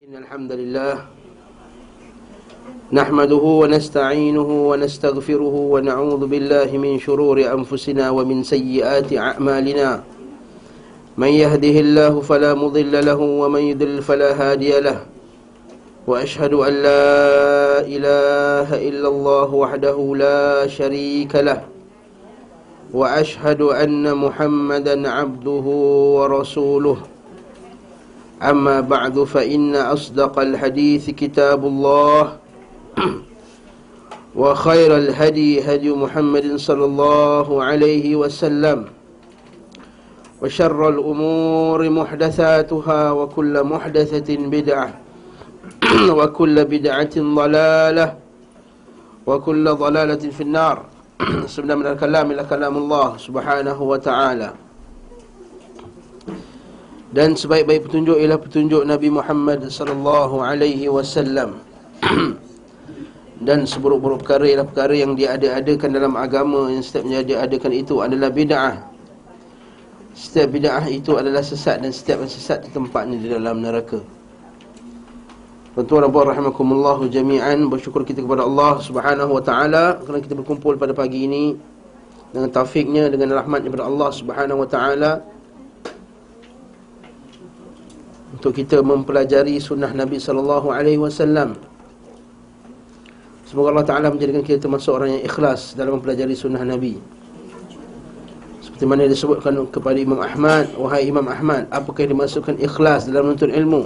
Innal hamdalillah nahmaduhu wa nasta'inuhu wa nastaghfiruhu wa na'udzu billahi min shururi anfusina wa min sayyiati a'malina man yahdihillahu fala mudilla lahu wa man yudlil fala hadiya lahu wa ashhadu an la ilaha illallah wahdahu la sharika lahu wa ashhadu anna Muhammadan 'abduhu wa rasuluhu أما بعد فإن أصدق الحديث كتاب الله وخير الهدي هدي محمد صلى الله عليه وسلم وشر الأمور محدثاتها وكل محدثة بدعة وكل بدعة ضلالة وكل ضلالة في النار سبحان من الكلام إلى كلام الله سبحانه وتعالى. Dan sebaik-baik petunjuk ialah petunjuk Nabi Muhammad sallallahu alaihi wasallam. Dan seburuk-buruk perkara ialah perkara yang diada-adakan dalam agama, yang setiap diada-adakan itu adalah bid'ah. Setiap bid'ah itu adalah sesat, dan setiap yang sesat tempatnya di dalam neraka. Tuan-tuan dan puan rahimakumullah jami'an, bersyukur kita kepada Allah Subhanahu wa taala kerana kita berkumpul pada pagi ini dengan taufiknya, dengan rahmatnya daripada Allah Subhanahu wa taala, untuk kita mempelajari sunnah Nabi sallallahu alaihi wasallam. Semoga Allah Taala menjadikan kita termasuk orang yang ikhlas dalam mempelajari sunnah Nabi. Seperti mana disebutkan kepada Imam Ahmad, wahai Imam Ahmad, apakah yang dimasukkan ikhlas dalam menuntut ilmu?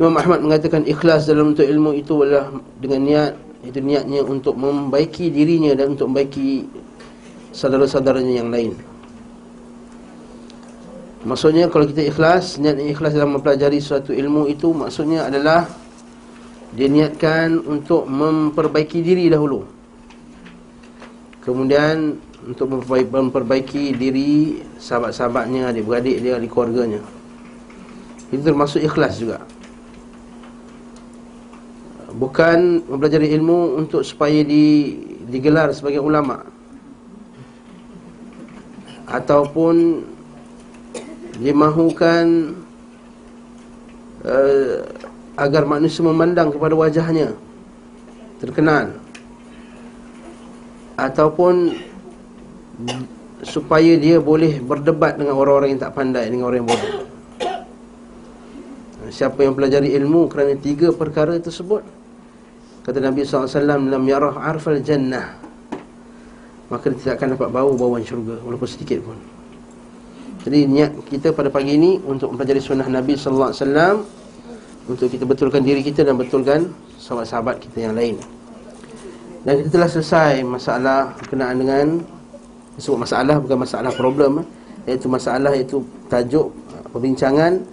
Imam Ahmad mengatakan ikhlas dalam menuntut ilmu itu adalah dengan niat, itu niatnya untuk membaiki dirinya dan untuk membaiki saudara-saudaranya yang lain. Maksudnya kalau kita ikhlas, niat ikhlas dalam mempelajari suatu ilmu itu maksudnya adalah dia niatkan untuk memperbaiki diri dahulu, kemudian untuk memperbaiki diri sahabat-sahabatnya, adik-beradik dia, adik keluarganya. Itu termasuk ikhlas juga. Bukan mempelajari ilmu untuk supaya digelar sebagai ulama, ataupun dia mahukan agar manusia memandang kepada wajahnya, terkenal, ataupun supaya dia boleh berdebat dengan orang-orang yang tak pandai, dengan orang yang bodoh. Siapa yang pelajari ilmu kerana tiga perkara tersebut, kata Nabi SAW, lam yarah arfal jannah, maka dia tidak akan dapat bau bauan syurga walaupun sedikit pun. Jadi niat kita pada pagi ini untuk mempelajari sunnah Nabi sallallahu alaihi wasallam, untuk kita betulkan diri kita dan betulkan sahabat-sahabat kita yang lain. Dan kita telah selesai masalah berkenaan dengan sebut masalah, bukan masalah problem, iaitu masalah itu tajuk perbincangan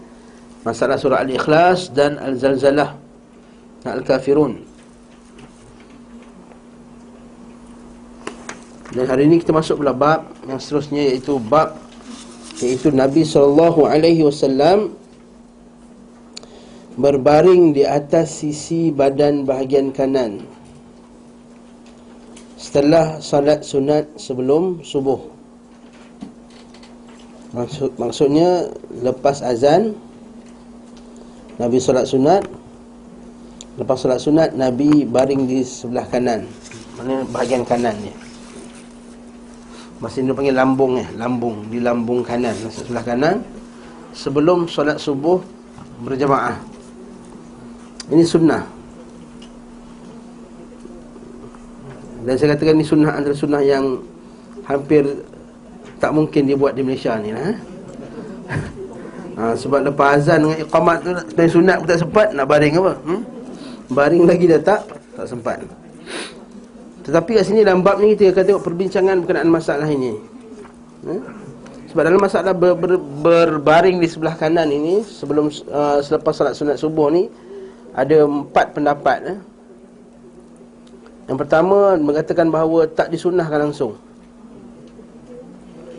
masalah surah Al-Ikhlas dan Al-Zalzalah dan Al-Kafirun. Dan hari ini kita masuk pula bab yang seterusnya, iaitu bab Nabi sallallahu alaihi wasallam berbaring di atas sisi badan bahagian kanan setelah salat sunat sebelum subuh. Maksudnya lepas azan Nabi solat sunat, lepas solat sunat Nabi baring di sebelah kanan, mana bahagian kanannya. Masih dia panggil lambung, lambung, di lambung kanan, sebelah kanan, sebelum solat subuh berjamaah. Ini sunnah. Dan saya katakan ini sunnah, antara sunnah yang hampir tak mungkin dibuat di Malaysia ni lah. Sebab lepas azan dengan iqamat tu, dari sunat pun tak sempat, nak baring apa? Baring lagi dah tak sempat. Tetapi kat sini dalam bab ni kita akan tengok perbincangan berkenaan masalah ini. Sebab dalam masalah berbaring di sebelah kanan ini sebelum selepas salat sunat subuh ni ada empat pendapat. Yang pertama mengatakan bahawa tak disunnahkan langsung.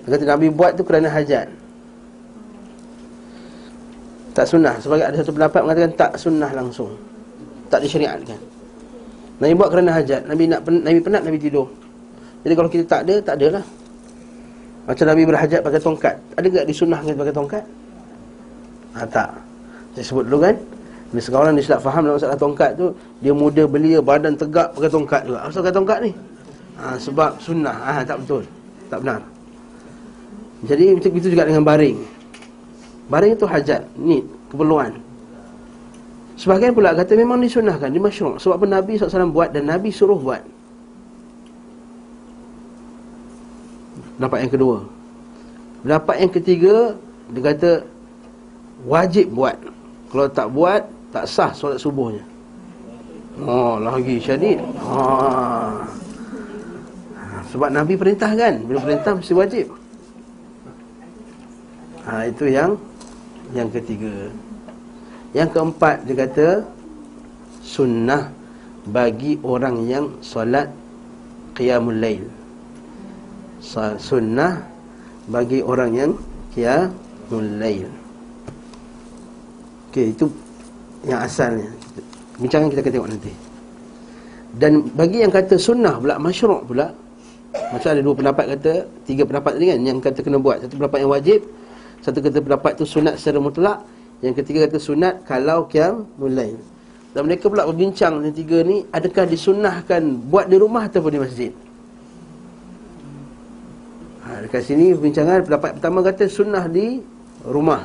Dia kata Nabi buat tu kerana hajat, tak sunnah. Sebab ada satu pendapat mengatakan tak sunnah langsung, tak disyariatkan. Nabi buat kerana hajat, Nabi penat, Nabi tidur. Jadi kalau kita tak ada lah. Macam Nabi berhajat pakai tongkat, ada tak disunahkan pakai tongkat? Tak. Saya sebut dulu kan. Bila sekarang dia silap faham dalam masalah tongkat tu, dia muda belia, badan tegak, pakai tongkat juga. Apa pakai tongkat ni? Sebab sunnah. Tak betul, tak benar. Jadi macam itu juga dengan baring. Baring itu hajat, need, keperluan. Sebahagian pula kata memang disunahkan, dimasyruh. Sebab Nabi SAW buat dan Nabi suruh buat. Pendapat yang kedua. Pendapat yang ketiga, dia kata wajib buat. Kalau tak buat, tak sah solat subuhnya. Oh, lagi syadid. Sebab Nabi perintahkan. Bila perintah mesti wajib. Itu yang ketiga. Yang keempat, dia kata sunnah bagi orang yang solat qiyamul lail. Sunnah bagi orang yang qiyamul lail. Okey, itu yang asalnya. Bincangkan kita akan tengok nanti. Dan bagi yang kata sunnah pula, masyru' pula, macam ada dua pendapat kata, tiga pendapat tadi kan, yang kata kena buat. Satu pendapat yang wajib, satu kata pendapat tu sunat secara mutlak, yang ketiga kata sunat kalau qiyamul lail. Dan mereka pula berbincang yang tiga ni, adakah disunahkan buat di rumah ataupun di masjid? Dekat sini perbincangan, pendapat pertama kata sunnah di rumah,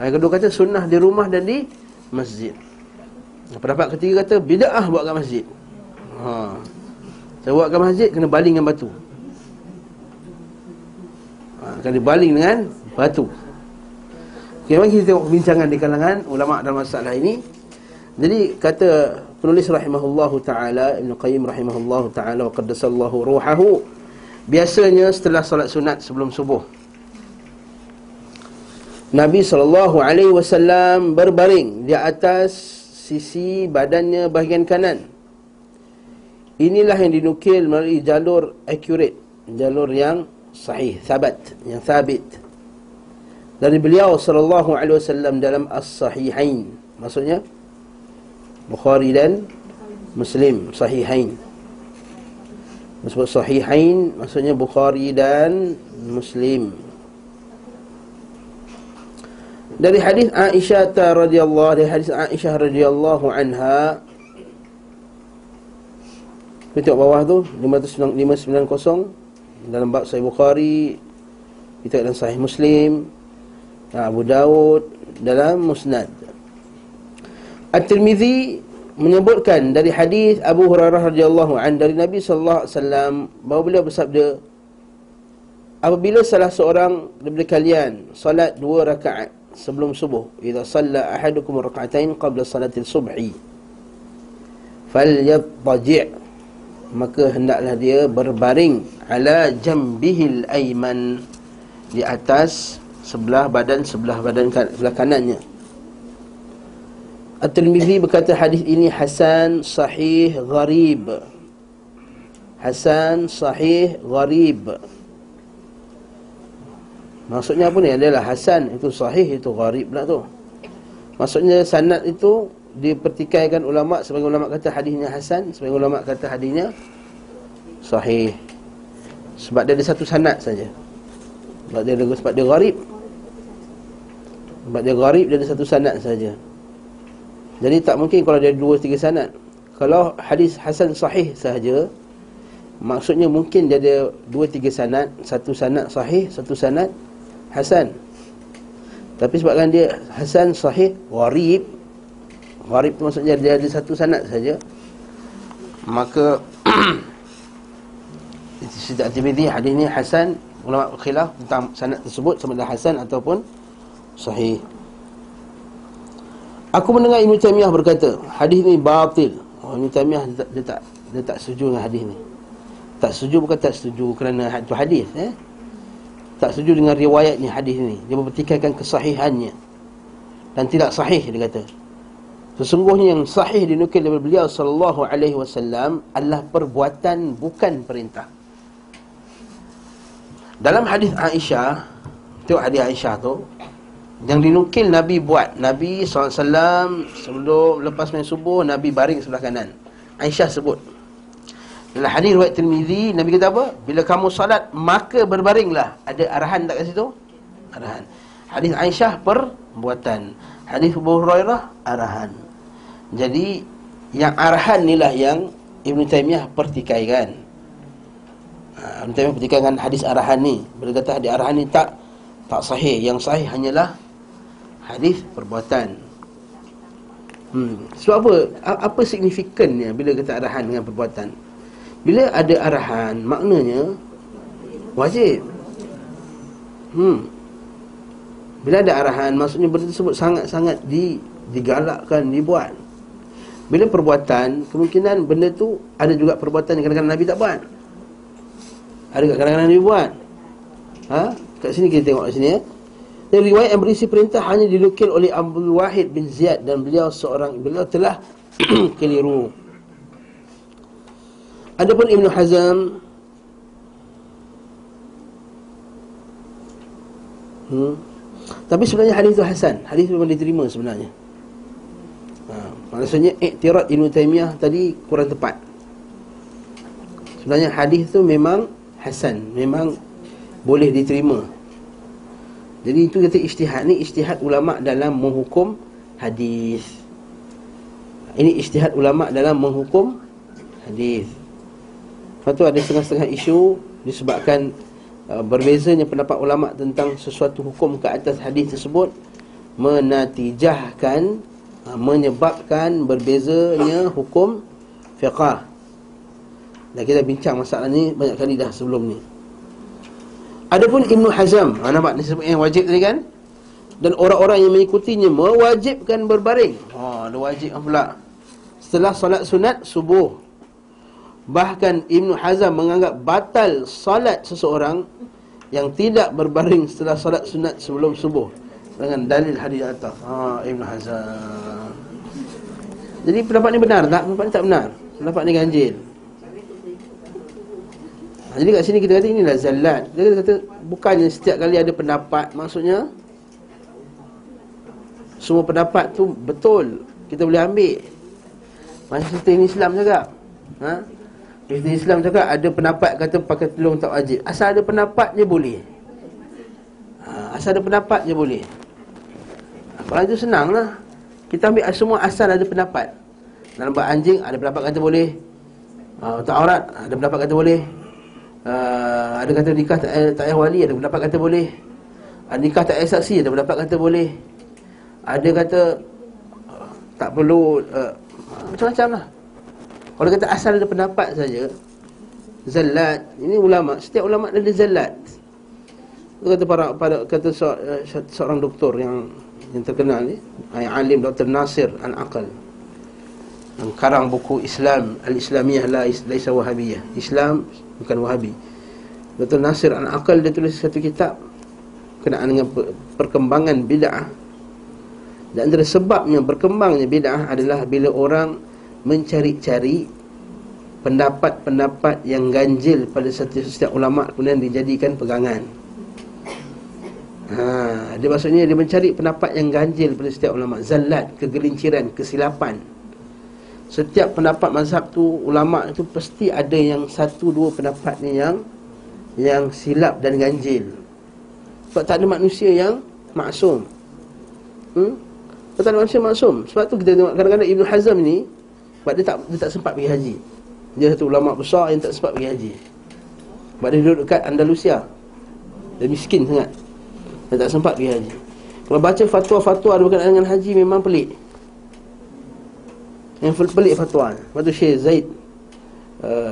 yang kedua kata sunnah di rumah dan di masjid. Pendapat ketiga kata bid'ah buat kat masjid. Saya buat kat masjid kena baling dengan batu. Kena dibaling dengan batu. Okay, mari kita tengok perbincangan di kalangan ulama' dalam masalah ini. Jadi kata penulis rahimahullahu ta'ala, Ibn Qayyim rahimahullahu ta'ala wa qaddasallahu ruhahu, biasanya setelah solat sunat sebelum subuh, Nabi SAW berbaring di atas sisi badannya bahagian kanan. Inilah yang dinukil melalui jalur akurat, jalur yang sahih, thabat, yang thabit dari beliau sallallahu alaihi wasallam dalam as-sahihain, maksudnya Bukhari dan Muslim, sahihain. Maksud sahihain maksudnya Bukhari dan Muslim. Dari hadis Aisyah radhiyallahu anha. Kita tengok bawah tu 590 dalam bab Sahih Bukhari, kita dalam Sahih Muslim, Abu Daud dalam Musnad. At-Tirmizi menyebutkan dari hadis Abu Hurairah radhiyallahu anhu dari Nabi sallallahu alaihi wasallam bahawa beliau bersabda, apabila salah seorang daripada kalian solat dua rakaat sebelum subuh, idza salla ahadukum raka'atain qabla salatil subhi falyattaji', maka hendaklah dia berbaring ala jambihil ayman, di atas sebelah kanannya. At-Tirmizi berkata hadis ini hasan sahih gharib. Hasan sahih gharib. Maksudnya apa ni? Adalah hasan itu sahih, itu gharib lah tu. Maksudnya sanad itu dipertikaikan ulama'. Sebagai ulama' kata hadisnya hasan, sebagai ulama' kata hadisnya sahih. Sebab dia ada satu sanad saja. Sebab dia gharib. Sebab dia gharib, dia ada satu sanad saja. Jadi tak mungkin kalau dia ada 2-3 sanad. Kalau hadis hasan sahih sahaja, maksudnya mungkin dia ada 2-3 sanad. Satu sanad sahih, satu sanad hasan. Tapi sebabkan dia hasan sahih gharib, gharib tu maksudnya dia ada satu sanad saja, maka At-Tirmizi hadis ni hasan. Ulama' khilaf tentang sanad tersebut, sama ada hasan ataupun sahih. Aku mendengar Ibn Taimiyah berkata hadis ni batil. Ibn Taimiyah dia tak setuju dengan hadis ni. Tak setuju bukan tak setuju kerana itu hadis, tak setuju dengan riwayatnya hadis ni. Dia mempertikaikan kesahihannya dan tidak sahih. Dia kata sesungguhnya yang sahih dinukil daripada beliau sallallahu alaihi wasallam adalah perbuatan bukan perintah. Dalam hadis Aisyah, tengok hadis Aisyah tu, yang dinukil Nabi buat. Nabi SAW sebelum lepas main subuh, Nabi baring sebelah kanan. Aisyah sebut dalam hadis riwayat Tirmizi, Nabi kata apa? Bila kamu solat, maka berbaringlah. Ada arahan tak kat situ? Arahan. Hadis Aisyah perbuatan, hadis Abu Hurairah arahan. Jadi yang arahan inilah yang Ibn Taimiyah pertikaikan. Ibn Taimiyah pertikaikan hadis arahan ni. Bila kata hadis arahan ni tak sahih. Yang sahih hanyalah hadis perbuatan. Sebab apa signifikannya bila kata arahan dengan perbuatan? Bila ada arahan, maknanya wajib. Bila ada arahan, maksudnya benda tersebut sangat-sangat digalakkan, dibuat. Bila perbuatan, kemungkinan benda tu ada juga perbuatan yang kadang-kadang Nabi tak buat, ada juga kadang-kadang Nabi buat. Kat sini kita tengok kat sini ya. Dan riwayat yang berisi perintah hanya dilukir oleh Abdul Wahid bin Ziyad, dan beliau telah keliru. Adapun Ibn Hazm, tapi sebenarnya hadis itu hasan. Hadis itu memang diterima sebenarnya. Maksudnya iktirad Ibn Taimiyah tadi kurang tepat. Sebenarnya hadis itu memang hasan, memang boleh diterima. Jadi itu kata ijtihad ni, ijtihad ulama' dalam menghukum hadis. Ini ijtihad ulama' dalam menghukum hadis. Lepas tu ada setengah-setengah isu disebabkan berbezanya pendapat ulama' tentang sesuatu hukum ke atas hadis tersebut, menatijahkan, menyebabkan berbezanya hukum fiqah. Dan kita bincang masalah ni banyak kali dah sebelum ni. Adapun Ibn Hazm, nampak ni sebut yang wajib tadi kan, dan orang-orang yang mengikutinya mewajibkan berbaring. Dia wajib pula setelah solat sunat subuh. Bahkan Ibn Hazm menganggap batal solat seseorang yang tidak berbaring setelah solat sunat sebelum subuh dengan dalil hadis atas. Ibn Hazm. Jadi pendapat ni benar tak? Pendapat ni tak benar. Pendapat ni ganjil. Jadi kat sini kita kata inilah zallat. Kita kata bukannya setiap kali ada pendapat, maksudnya semua pendapat tu betul, kita boleh ambil. Macam sistem Islam cakap, sistem Islam cakap ada pendapat kata pakai tudung tak wajib. Asal ada pendapat je boleh. Asal ada pendapat je boleh. Kalau itu senanglah. Kita ambil semua asal ada pendapat. Dalam bab anjing ada pendapat kata boleh. Tak aurat ada pendapat kata boleh. Ada kata nikah tak payah wali, ada pendapat kata boleh. Ada nikah tak payah saksi, ada pendapat kata boleh. Ada kata tak perlu, macam-macam lah. Kalau kata asal ada pendapat saja, zallat. Ini ulama, setiap ulama ada zallat. Itu kata kata seorang doktor yang terkenal ni, yang alim, Dr. Nashir al-'Aql, yang karang buku Islam Al-Islamiah laisa Wahabiyah, Islam bukan Wahabi. Dr. Nashir al-'Aql dia tulis satu kitab berkenaan dengan perkembangan bid'ah. Dan antara sebabnya berkembangnya bid'ah adalah bila orang mencari-cari pendapat-pendapat yang ganjil pada setiap ulama' kemudian dijadikan pegangan. Dia maksudnya dia mencari pendapat yang ganjil pada setiap ulama'. Zallat, kegelinciran, kesilapan. Setiap pendapat mazhab tu, ulama' tu pasti ada yang satu dua pendapat ni yang silap dan ganjil. Sebab tak ada manusia yang maksum. Sebab tak ada manusia maksum. Sebab tu kita tengok kadang-kadang Ibn Hazm ni, sebab dia tak sempat pergi haji. Dia satu ulama' besar yang tak sempat pergi haji. Sebab dia duduk dekat Andalusia. Dia miskin sangat, dia tak sempat pergi haji. Kalau baca fatwa-fatwa berkaitan dengan haji memang pelik. Yang pelik fatwa. Lepas tu Syekh Zaid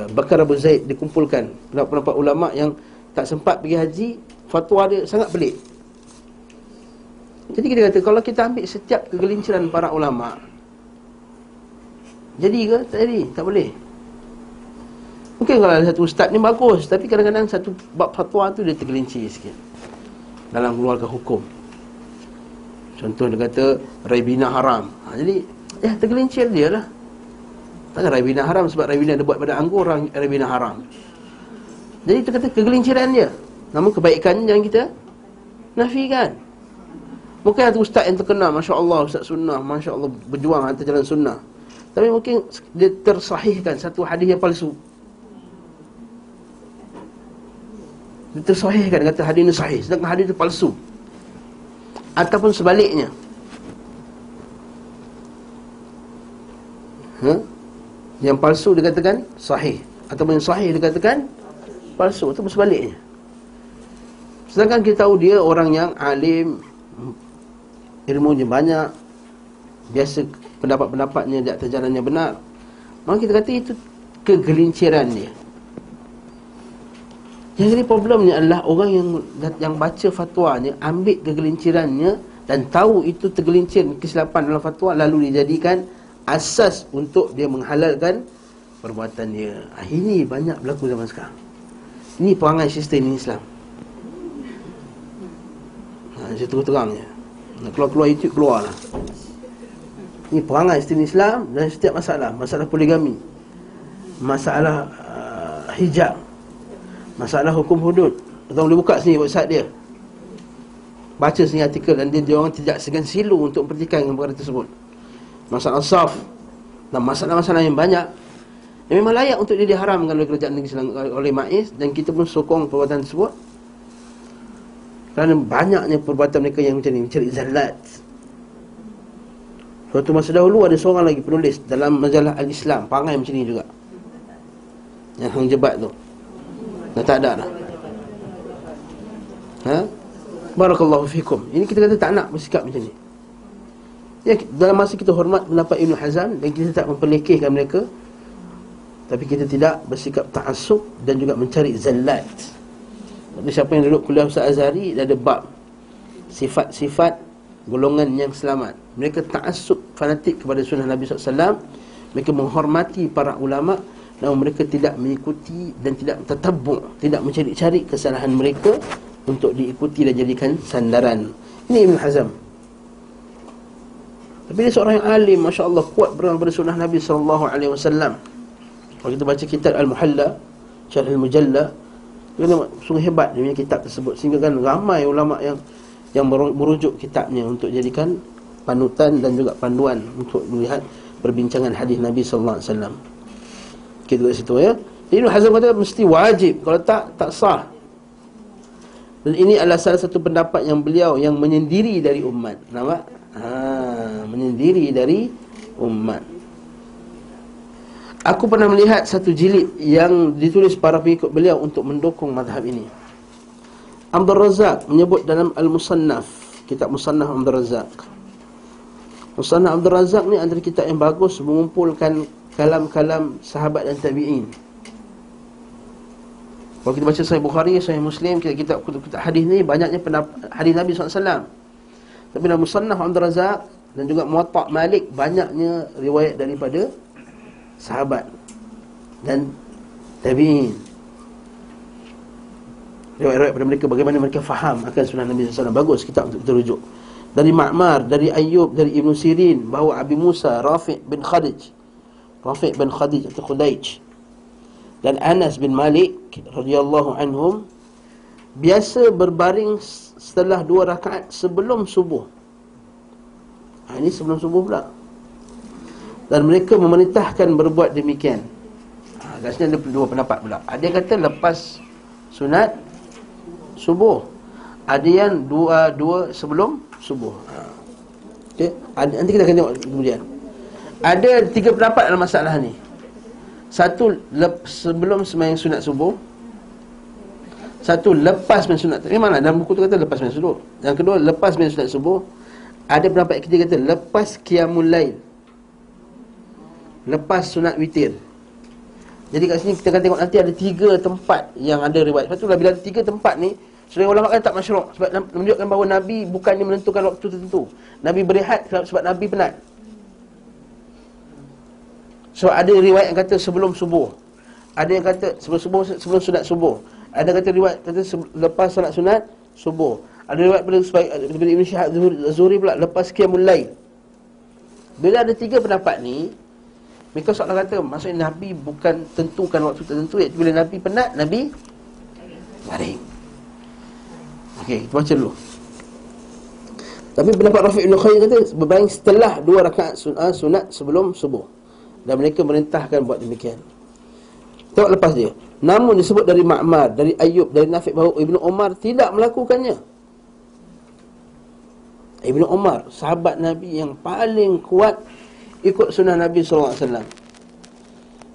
Bakar Abu Zaid dikumpulkan pendapat ulama' yang tak sempat pergi haji, fatwa dia sangat pelik. Jadi kita kata kalau kita ambil setiap kegelinciran para ulama', jadi ke? Tak jadi, tak boleh. Mungkin kalau ada satu ustaz ni bagus, tapi kadang-kadang satu bab fatwa tu dia tergelincir sikit dalam keluarga hukum. Contoh dia kata Raibina haram, jadi tergelincir dia lah. Takkan Raibina haram sebab Raibina dia buat pada anggur, Raibina haram. Jadi kita kata kegelinciran dia, namun kebaikannya jangan kita nafikan. Mungkin ada ustaz yang terkenal, Masya Allah, ustaz sunnah, Masya Allah, berjuang atas jalan sunnah, tapi mungkin dia tersahihkan satu hadis yang palsu. Dia tersahihkan, kata hadis ini sahih, sedangkan hadis itu palsu. ataupun sebaliknya. Yang palsu dikatakan sahih, ataupun yang sahih dikatakan palsu, ataupun sebaliknya. Sedangkan kita tahu dia orang yang alim, ilmunya banyak, biasa pendapat-pendapatnya di atas jalan yang benar, maka kita kata itu kegelinciran dia. Yang jadi problemnya adalah orang yang baca fatwanya, ambil kegelincirannya dan tahu itu tergelincir kesilapan dalam fatwa, lalu dijadikan asas untuk dia menghalalkan perbuatan dia. Ini banyak berlaku zaman sekarang. Ini perangai sistem Islam. Saya terang-terangnya, keluar-keluar YouTube keluarlah. Ini perangai sistem Islam dan setiap masalah. Masalah poligami, masalah hijab, masalah hukum hudud. Kita boleh buka sini website dia, baca sini artikel, dan dia orang tidak segan silu untuk mempertikaikan perkara tersebut. Masalah saf dan masalah-masalah yang banyak yang memang layak untuk dia diharamkan oleh kerajaan negeri Islam, oleh MAIS, dan kita pun sokong perbuatan tersebut. Kerana banyaknya perbuatan mereka yang macam ni, mencari zalat. Suatu masa dahulu ada seorang lagi penulis dalam majalah Al-Islam, perangai macam ni juga, yang hang jebat tu dah tak ada dah. Barakallahu fikum. Ini kita kata tak nak bersikap macam ni. Ya, dalam masa kita hormat pendapat Ibn Hazm dan kita tak memperlekehkan mereka, tapi kita tidak bersikap ta'assub dan juga mencari zalat. Jadi siapa yang duduk kuliah Ustaz Azhari, dia ada bab sifat-sifat golongan yang selamat. Mereka ta'assub fanatik kepada sunnah Nabi SAW. Mereka menghormati para ulama, namun mereka tidak mengikuti dan tidak tertabuk, tidak mencari-cari kesalahan mereka untuk diikuti dan jadikan sandaran. Ini Ibn Hazm. Tapi dia seorang yang alim, Masya Allah, kuat berang pada sunnah Nabi SAW. Kalau kita baca kitab Al-Muhalla, Syarh Al-Mujalla, dia sungguh hebat dia punya kitab tersebut. Sehingga kan ramai ulama yang merujuk kitabnya untuk jadikan panutan dan juga panduan untuk melihat perbincangan hadis Nabi SAW. Kita duduk situ ya. Jadi Ibn Hazm kata mesti wajib, kalau tak sah. Dan ini adalah salah satu pendapat yang beliau yang menyendiri dari umat. Nampak? Menyendiri dari umat. Aku pernah melihat satu jilid yang ditulis para pengikut beliau untuk mendukung mazhab ini. Abdur Razak menyebut dalam Al-Musannaf, kitab Musannaf Abdur Razak. Musannaf Abdur Razak ni antara kitab yang bagus mengumpulkan kalam-kalam sahabat dan tabi'in. Kalau kita baca Sahih Bukhari, Sahih Muslim, kitab-kitab hadis ni banyaknya hadis Nabi SAW. Tapi dalam Musannaf Abdur Razak dan juga Muwatta' Malik, banyaknya riwayat daripada sahabat dan tabi'in, riwayat-riwayat daripada mereka, bagaimana mereka faham akan sunnah Nabi SAW. Bagus kitab untuk kita rujuk. Dari Ma'amar, dari Ayub, dari Ibn Sirin, bahawa Abu Musa, Rafi' bin Khadij atau Khudaij, dan Anas bin Malik radhiyallahu anhum biasa berbaring setelah 2 rakaat sebelum subuh. Ini sebelum subuh pula. Dan mereka memerintahkan berbuat demikian. Kat sini ada 2 pendapat pula. Ada yang kata lepas sunat subuh, ada yang dua sebelum subuh. Okey, nanti kita akan tengok kemudian. Ada 3 pendapat dalam masalah ni. Satu sebelum sembahyang sunat subuh, satu lepas sembahyang sunat. Memanglah dalam buku tu kata lepas sembahyang subuh. Yang kedua lepas sembahyang sunat subuh. Ada pendapat yang ketiga kata lepas qiyamul lail, lepas sunat witir. Jadi kat sini kita akan tengok nanti ada 3 tempat yang ada riwayat. Sebab itulah bila ada 3 tempat ni, sebenarnya ulama kan tak masyruh, sebab menunjukkan bahawa Nabi bukannya menentukan waktu tertentu. Nabi berehat sebab Nabi penat. Sebab ada riwayat yang kata sebelum subuh, ada yang kata sebelum subuh, sebelum sunat subuh, ada kata riwayat kata lepas sunat subuh, ada riwayat daripada Ibn Syihab Az-Zuhri pula lepas qiyamul lail. Bila ada 3 pendapat ni, mereka seolah kata maksudnya Nabi bukan tentukan waktu tertentu, iaitu bila Nabi penat, Nabi baring. Okey, kita baca dulu. Tapi pendapat Rafi' bin Khair kata berbaring setelah 2 rakaat sunat sebelum subuh, dan mereka merintahkan buat demikian. Tengok lepas dia. Namun disebut dari Ma'mar, dari Ayub, dari Nafi' bahawa Ibn Umar tidak melakukannya. Ibn Umar, sahabat Nabi yang paling kuat ikut sunnah Nabi SAW.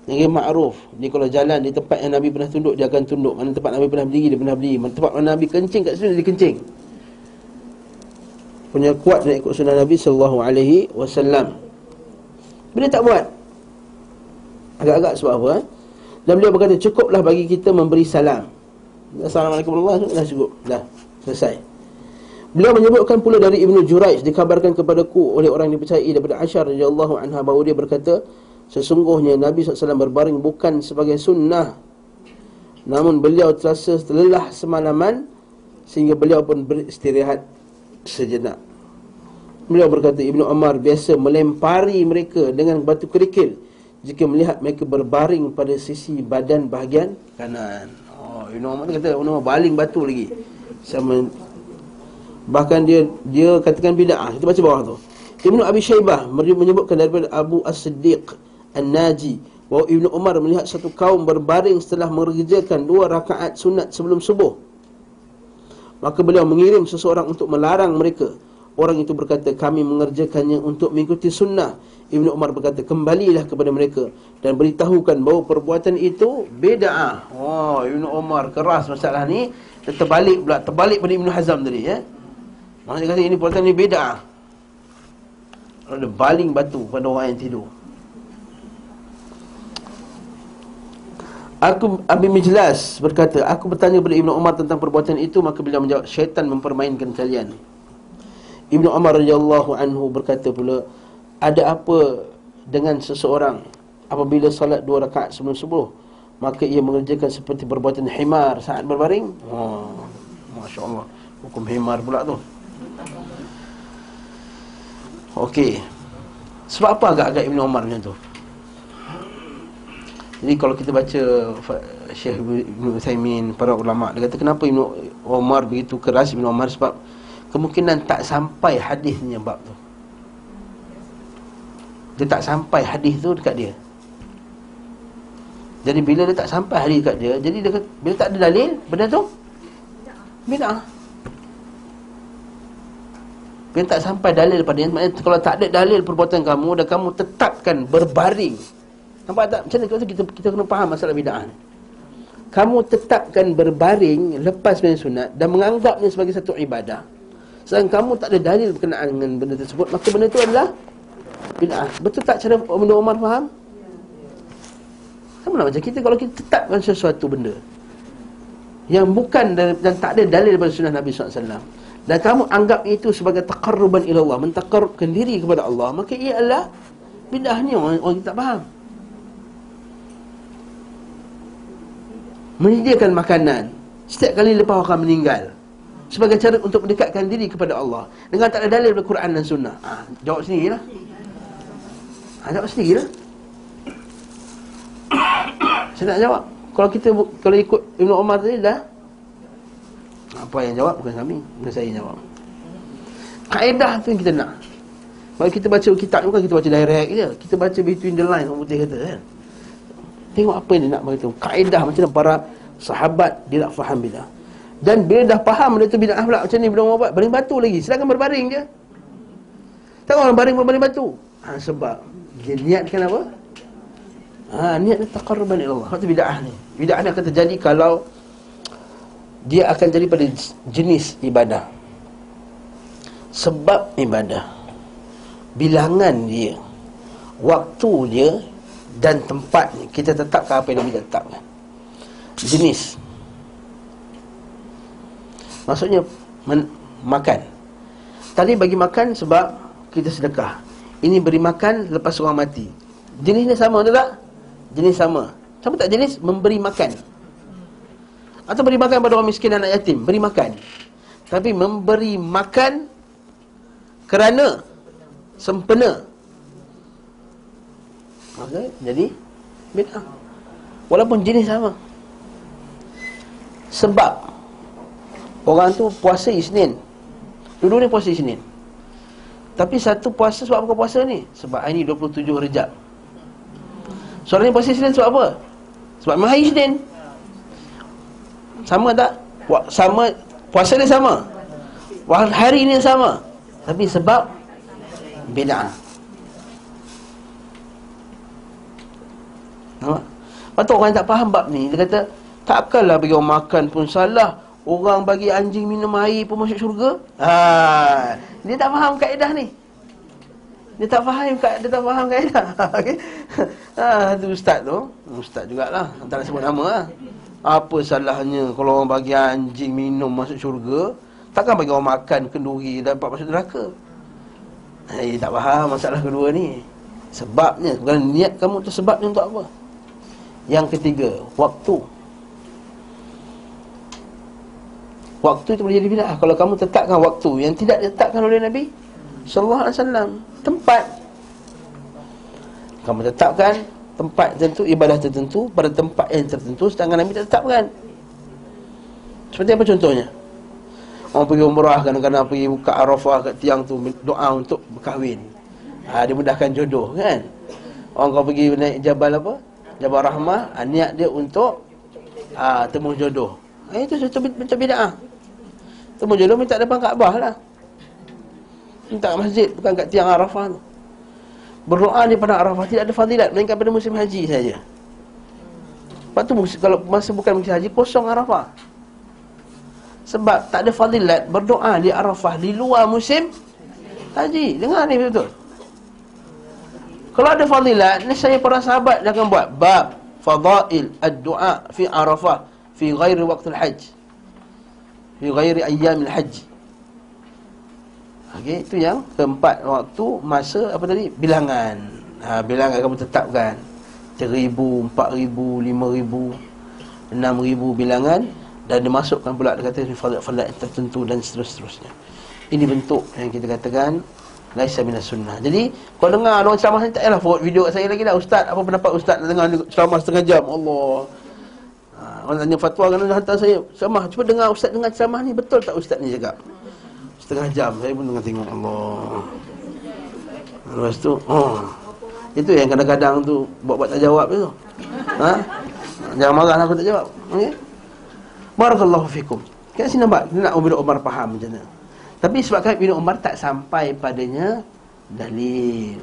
Dia makruf. Dia kalau jalan di tempat yang Nabi pernah tunduk, dia akan tunduk. Mana tempat Nabi pernah berdiri, dia pernah berdiri. Mana tempat mana Nabi kencing kat situ, dia kencing. Punya kuat nak ikut sunnah Nabi SAW. Bila tak buat, agak-agak sebab apa? Dan beliau berkata, cukuplah bagi kita memberi salam. Assalamualaikum warahmatullahi wabarakatuh. Dah cukup, dah selesai. Beliau menyebutkan pula dari Ibn Jurayj, dikabarkan kepadaku oleh orang yang dipercayai daripada Aisyah radhiyallahu anha bahawa dia berkata, sesungguhnya Nabi SAW berbaring bukan sebagai sunnah, namun beliau terasa lelah semalaman sehingga beliau pun beristirahat sejenak. Beliau berkata, Ibn Umar biasa melempari mereka dengan batu kerikil jika melihat mereka berbaring pada sisi badan bahagian kanan. Oh, Ibn Umar kata, Ibn Umar baling batu lagi sama. Bahkan dia katakan bid'ah. Kita baca bawah tu. Ibnu Abi Syaibah menyebutkan daripada Abu As-Siddiq An-Naji bahawa Ibnu Umar melihat satu kaum berbaring setelah mengerjakan 2 rakaat sunat sebelum subuh. Maka beliau mengirim seseorang untuk melarang mereka. Orang itu berkata, kami mengerjakannya untuk mengikuti sunnah. Ibnu Umar berkata, kembalilah kepada mereka dan beritahukan bahawa perbuatan itu bid'ah. Wah, Ibnu Umar keras masalah ni. Dia terbalik pula, terbalik pada Ibn Hazm tadi ya. Maksudnya kata ini perbuatan ni bid'ah. Ada baling batu pada orang yang tidur. Abi Mijlas berkata, aku bertanya kepada Ibn Umar tentang perbuatan itu, maka beliau menjawab, syaitan mempermainkan kalian. Ibn Umar radhiyallahu anhu berkata pula, ada apa dengan seseorang apabila salat 2 rakaat sebelum subuh, maka ia mengerjakan seperti perbuatan himar saat berbaring. Oh, Masya Allah, hukum himar pula tu. Okey. Sebab apa agak-agak Ibn Umar macam tu? Jadi kalau kita baca Syekh Ibn Taimiyah, para ulama, dia kata kenapa Ibn Umar begitu keras Ibn Umar, sebab kemungkinan tak sampai hadisnya bab tu. Dia tak sampai hadis tu dekat dia. Jadi bila dia tak sampai hadis dekat dia, jadi dia kata, bila tak ada dalil, benda tu bid'ah. Bila tak sampai dalil pada dia, maknanya kalau tak ada dalil perbuatan kamu dan kamu tetapkan berbaring. Nampak tak? Macam mana kita kena faham masalah bid'ah ni. Kamu tetapkan berbaring lepas dari sunat dan menganggapnya sebagai satu ibadah. Sedangkan kamu tak ada dalil berkenaan dengan benda tersebut, maka benda itu adalah bid'ah. Betul tak cara Ibn Umar faham? Sama lah macam kita kalau kita tetapkan sesuatu benda yang bukan dan tak ada dalil daripada sunnah Nabi SAW, dan kamu anggap itu sebagai taqarruban ila Allah, mentaqarrubkan diri kepada Allah, maka ia adalah bid'ahnya. Orang tak faham. Menyediakan makanan setiap kali lepas orang meninggal sebagai cara untuk mendekatkan diri kepada Allah dengan tak ada dalil daripada Quran dan Sunnah. Jawab sendirilah. Jawab sendirilah. Saya nak jawab. Kalau ikut Ibn Umar tadi dah, apa yang jawab bukan kami, bukan saya jawab. Kaedah tu yang kita nak. Kalau kita baca kitab, bukan kita baca direct je, kita baca between the line, orang putih kata kan. Tengok apa yang dia nak beritahu. Kaedah macam mana para sahabat dia nak faham bid'ah. Dan bila dah faham benda tu bid'ah pula, macam ni bila orang buat baring batu lagi, silakan berbaring je. Tengok orang baring batu. Sebab dia niatkan apa? Niatnya taqarruban ila Allah. Itu bid'ah ni. Bid'ah ni akan terjadi kalau dia akan jadi pada jenis ibadah, sebab ibadah, bilangan dia, waktu dia dan tempatnya. Kita tetapkan apa yang Nabi tetapkan. Jenis, maksudnya makan. Tadi bagi makan sebab kita sedekah. Ini beri makan lepas orang mati. Jenisnya sama tak? Jenis sama. Sama tak jenis? Memberi makan. Atau beri makan pada orang miskin dan anak yatim, beri makan. Tapi memberi makan kerana sempena, maka jadi bid'ah, walaupun jenis sama. Sebab orang tu puasa Isnin, dulu ni puasa Isnin, tapi satu puasa sebab bukan puasa ni. Sebab hari ni 27 Rejab. Soalan ni puasa Isnin sebab apa? Sebab memang hari Isnin. Sama tak? Sama. Puasa dia sama, hari ini sama. tapi sebab bid'ah. Patut orang tak faham bab ni. Dia kata, takkanlah bagi orang makan pun salah, orang bagi anjing minum air pun masuk syurga. Dia tak faham kaedah ni. Dia tak faham kaedah. Okay? Tu ustaz tu, ustaz jugalah, tak nak sebut nama lah. Apa salahnya kalau orang bagi anjing minum masuk syurga? Takkan bagi orang makan kenduri dapat masuk neraka? Dia tak faham masalah kedua ni. Sebabnya, bukan niat kamu tu, sebabnya untuk apa? Yang ketiga, waktu itu boleh jadi bid'ah kalau kamu tetapkan waktu yang tidak ditetapkan oleh Nabi sallallahu alaihi wasallam. Tempat kamu tetapkan tempat tertentu, ibadah tertentu pada tempat yang tertentu, sedangkan Nabi tak tetapkan. Seperti apa contohnya? Orang pergi umrah, kadang-kadang pergi buka Arafah kat tiang tu, doa untuk berkahwin. Dia mudahkan jodoh kan. Orang kau pergi naik jabal apa? Jabal Rahmah, niat dia untuk temu jodoh. Itu satu bentuk bid'ah. Temu jodoh minta depan Kaabah lah, minta masjid, bukan kat tiang Arafah tu. Berdoa ni pada Arafah tidak ada fadilat, melainkan pada musim haji saja. Lepas tu kalau masa bukan musim haji, kosong Arafah. Sebab tak ada fadilat berdoa di Arafah di luar musim haji. Dengar ni betul. Kalau ada fadilat ni, saya para sahabat akan buat bab fadail ad-du'a fi Arafah fi ghairi waqtul hajj, fi ghairi ayyamil hajj. Okey, itu yang keempat, waktu, masa, apa tadi? Bilangan. Bilangan kamu tetapkan 3,000, 4,000, 5,000, 6,000 bilangan. Dan dimasukkan pula, dia kata fadlat tertentu dan seterusnya. Ini bentuk yang kita katakan laisa minas sunnah. Jadi, kau dengar orang ceramah ni, tak payahlah forward video kat saya lagi dah. Ustaz, apa pendapat Ustaz dengar ceramah setengah jam? Allah. Orang tanya fatwa, kena hantar saya ceramah. Cuba dengar Ustaz dengar ceramah ni, betul tak Ustaz ni cakap? Setengah jam, saya pun tengah tengok. Allah. Lepas tu, itu yang kadang-kadang tu buat-buat tak jawab tu. Jangan marah aku tak jawab. Okey. Barakallahu fikum. Kat sini nampak, nak Ibn Umar faham macam mana. Tapi sebabkan Ibn Umar tak sampai padanya dalil.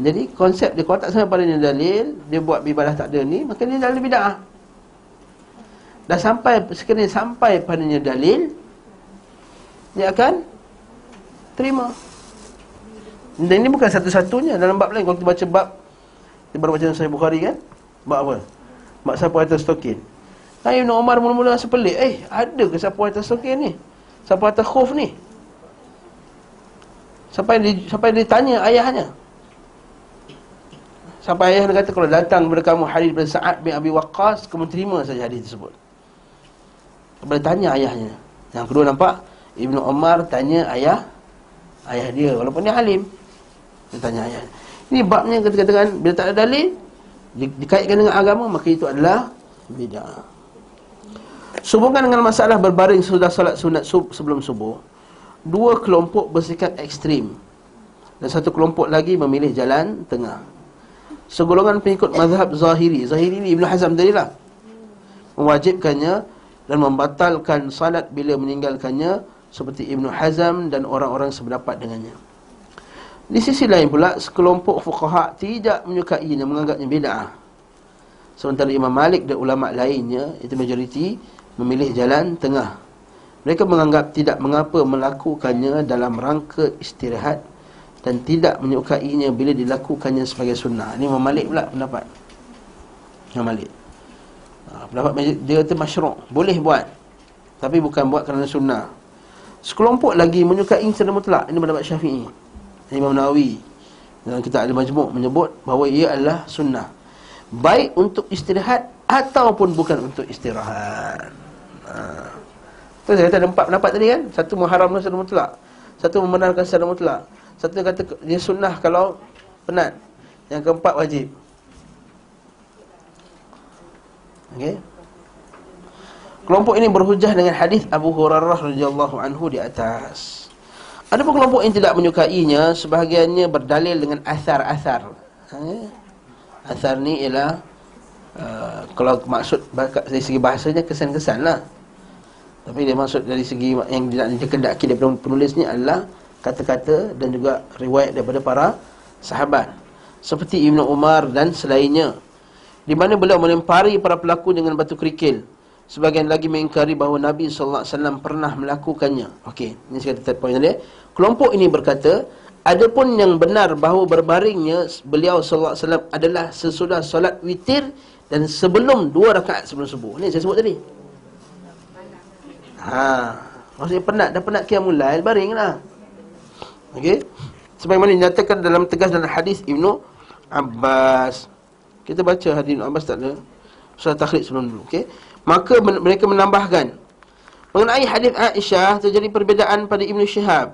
Jadi konsep dia, kalau tak sampai padanya dalil, dia buat ibadah tak ada ni, maka dia dalil bid'ah. Dah sampai, sekiranya sampai padanya dalil, dia akan terima. Dan ini bukan satu-satunya. Dalam bab lain, kalau kita baca bab, kita baru baca Sahih Bukhari kan, bab apa? Bab sapu atas tokin. Ibn Umar mula-mula rasa pelik. Ada ke sapu atas tokin ni? Sapu atas khuf ni? Sampai dia tanya ayahnya. Sampai ayah dia kata, kalau datang kepada kamu hadis daripada Sa'ad bin Abi Waqqas, kamu terima saja hadis tersebut. Kepada tanya ayahnya. Yang kedua nampak, Ibn Umar tanya ayah dia, walaupun dia alim. Dia tanya ayah. Ini babnya kata-katakan, bila tak ada dalil, dikaitkan dengan agama, maka itu adalah bid'ah. Sehubungan dengan masalah berbaring sudah solat sunat sebelum subuh, dua kelompok bersikap ekstrim, dan satu kelompok lagi memilih jalan tengah. Segolongan pengikut mazhab Zahiri ni Ibn Hazm tadi lah, mewajibkannya dan membatalkan salat bila meninggalkannya, seperti Ibn Hazm dan orang-orang sependapat dengannya. Di sisi lain pula, sekelompok fuqaha tidak menyukainya, menganggapnya bid'ah. Sementara Imam Malik dan ulama' lainnya, itu majoriti, memilih jalan tengah. Mereka menganggap tidak mengapa melakukannya dalam rangka istirahat, dan tidak menyukainya bila dilakukannya sebagai sunnah. Ini Imam Malik pula pendapat. Imam Malik, pendapat dia kata masyru', boleh buat, tapi bukan buat kerana sunnah. Sekelompok lagi menyukai secara mutlak. Ini pendapat Syafi'i. Imam Nawawi dalam kitab Al-Majmu' menyebut bahawa ia adalah sunnah, baik untuk istirahat ataupun bukan untuk istirahat. Itu saya kata ada empat pendapat tadi kan. Satu mengharamkan secara mutlak, satu membenarkan secara mutlak, satu kata dia sunnah kalau penat, yang keempat wajib. Okey. Kelompok ini berhujah dengan hadis Abu Hurairah radhiyallahu anhu di atas. Ada pun kelompok yang tidak menyukainya, sebahagiannya berdalil dengan asar-asar. Asar ni ialah kalau maksud dari segi bahasanya kesan-kesan lah. Tapi dia maksud dari segi yang dikendaki daripada penulis ni adalah kata-kata dan juga riwayat daripada para sahabat seperti Ibn Umar dan selainnya, di mana beliau melempari para pelaku dengan batu kerikil. Sebagian lagi mengingkari bahawa Nabi SAW pernah melakukannya. Okey, ini saya kata poin dia. Kelompok ini berkata, adapun yang benar bahawa berbaringnya beliau SAW adalah sesudah solat witir dan sebelum 2 rakaat sebelum subuh. Ini saya sebut tadi. Maksudnya penat, dah penat qiyamul lail, baringlah. Okey. Sebagaimana dinyatakan dalam tegas dalam hadis Ibnu Abbas. Kita baca hadis Ibnu Abbas tak ada. Surah Takhrij sebelum dulu, okey. Maka mereka menambahkan mengenai hadis Aisyah terjadi perbezaan pada Ibn Syihab.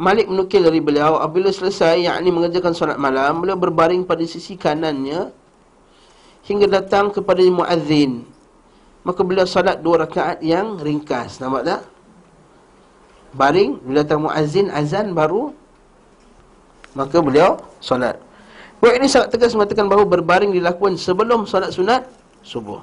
Malik menukil dari beliau apabila selesai yakni mengerjakan solat malam, beliau berbaring pada sisi kanannya hingga datang kepada muazzin. Maka beliau solat 2 rakaat yang ringkas. Nampak tak? Baring, bila datang muazzin, azan baru, maka beliau solat. Buat ini sangat tegas mengatakan bahawa berbaring dilakukan sebelum solat sunat subuh.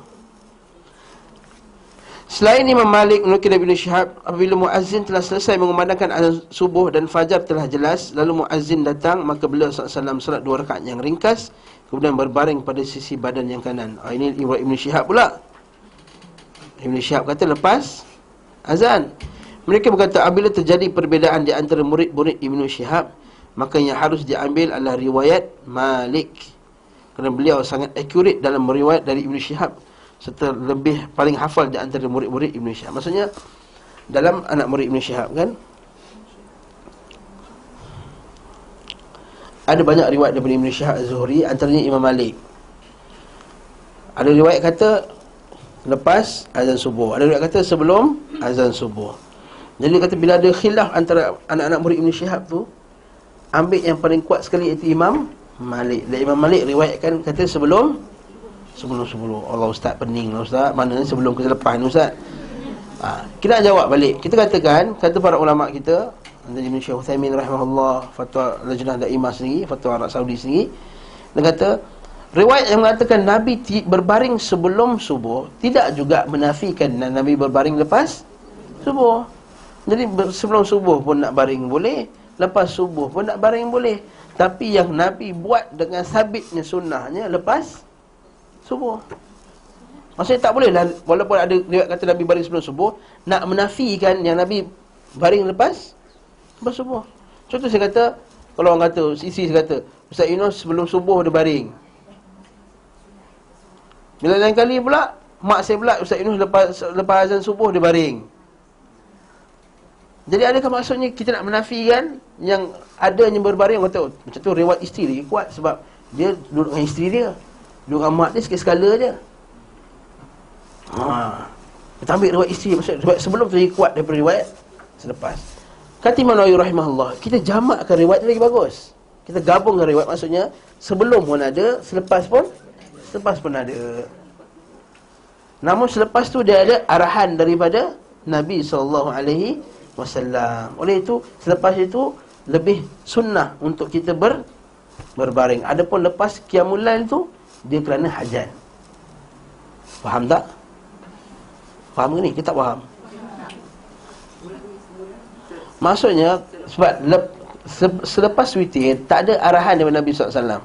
Selain Imam Malik menukil dari Ibn Syihab, apabila muazzin telah selesai mengumandangkan azan subuh dan fajar telah jelas, lalu muazzin datang, maka beliau SAW solat 2 rakaat yang ringkas, kemudian berbaring pada sisi badan yang kanan. Ini Ibn Syihab pula. Ibn Syihab kata lepas azan. Mereka berkata apabila terjadi perbezaan di antara murid-murid Ibn Syihab, maka yang harus diambil adalah riwayat Malik, kerana beliau sangat akurat dalam meriwayat dari Ibn Syihab serta lebih paling hafal di antara murid-murid Ibn Syihab. Maksudnya dalam anak murid Ibn Syihab kan ada banyak riwayat daripada Ibn Syihab Az-Zuhri, antaranya Imam Malik. Ada riwayat kata lepas azan subuh, ada riwayat kata sebelum azan subuh. Jadi kata bila ada khilaf antara anak-anak murid Ibn Syihab tu, ambil yang paling kuat sekali iaitu Imam Malik. Dan Imam Malik riwayatkan kata sebelum. Allah ustaz pening lah ustaz. Mana sebelum ke selepas ni ustaz? Kita nak jawab balik. Kita katakan, kata para ulama kita, Ibn Syekh Uthaimin rahimahullah, fatwa Lajnah Daimah sendiri, fatwa Arab Saudi sendiri, dia kata riwayat yang mengatakan Nabi berbaring sebelum subuh tidak juga menafikan Nabi berbaring lepas subuh. Jadi sebelum subuh pun nak baring boleh, lepas subuh pun nak baring boleh. Tapi yang Nabi buat dengan sabitnya sunnahnya lepas subuh. Maksudnya tak bolehlah, walaupun ada riwayat kata Nabi baring sebelum subuh, nak menafikan yang Nabi baring lepas subuh. Contoh saya kata, kalau orang kata, isteri saya kata, Ustaz Yunus sebelum subuh dia baring. Bila lain kali pula, mak saya pula, Ustaz Yunus lepas azan subuh dia baring. Jadi adakah maksudnya kita nak menafikan yang adanya berbaring? Orang kata, macam tu riwayat isteri lagi kuat sebab dia duduk dengan isteri dia, duduk dengan mak dia sekali-sekala je. Kita ambil riwayat isteri, maksud riwayat sebelum tu lagi kuat daripada riwayat selepas. Kata Imam Nawawi rahimahullah, kita jamakkan riwayat lagi bagus. Kita gabungkan riwayat, maksudnya sebelum pun ada, selepas pun ada. Namun selepas tu dia ada arahan daripada Nabi SAW. Oleh itu selepas itu lebih sunnah untuk kita berbaring. Adapun lepas qiyamul lail tu dia kerana hajat. Faham tak? Faham ke ni? Kita tak faham. Maksudnya sebab selepas witir tak ada arahan daripada Nabi SAW.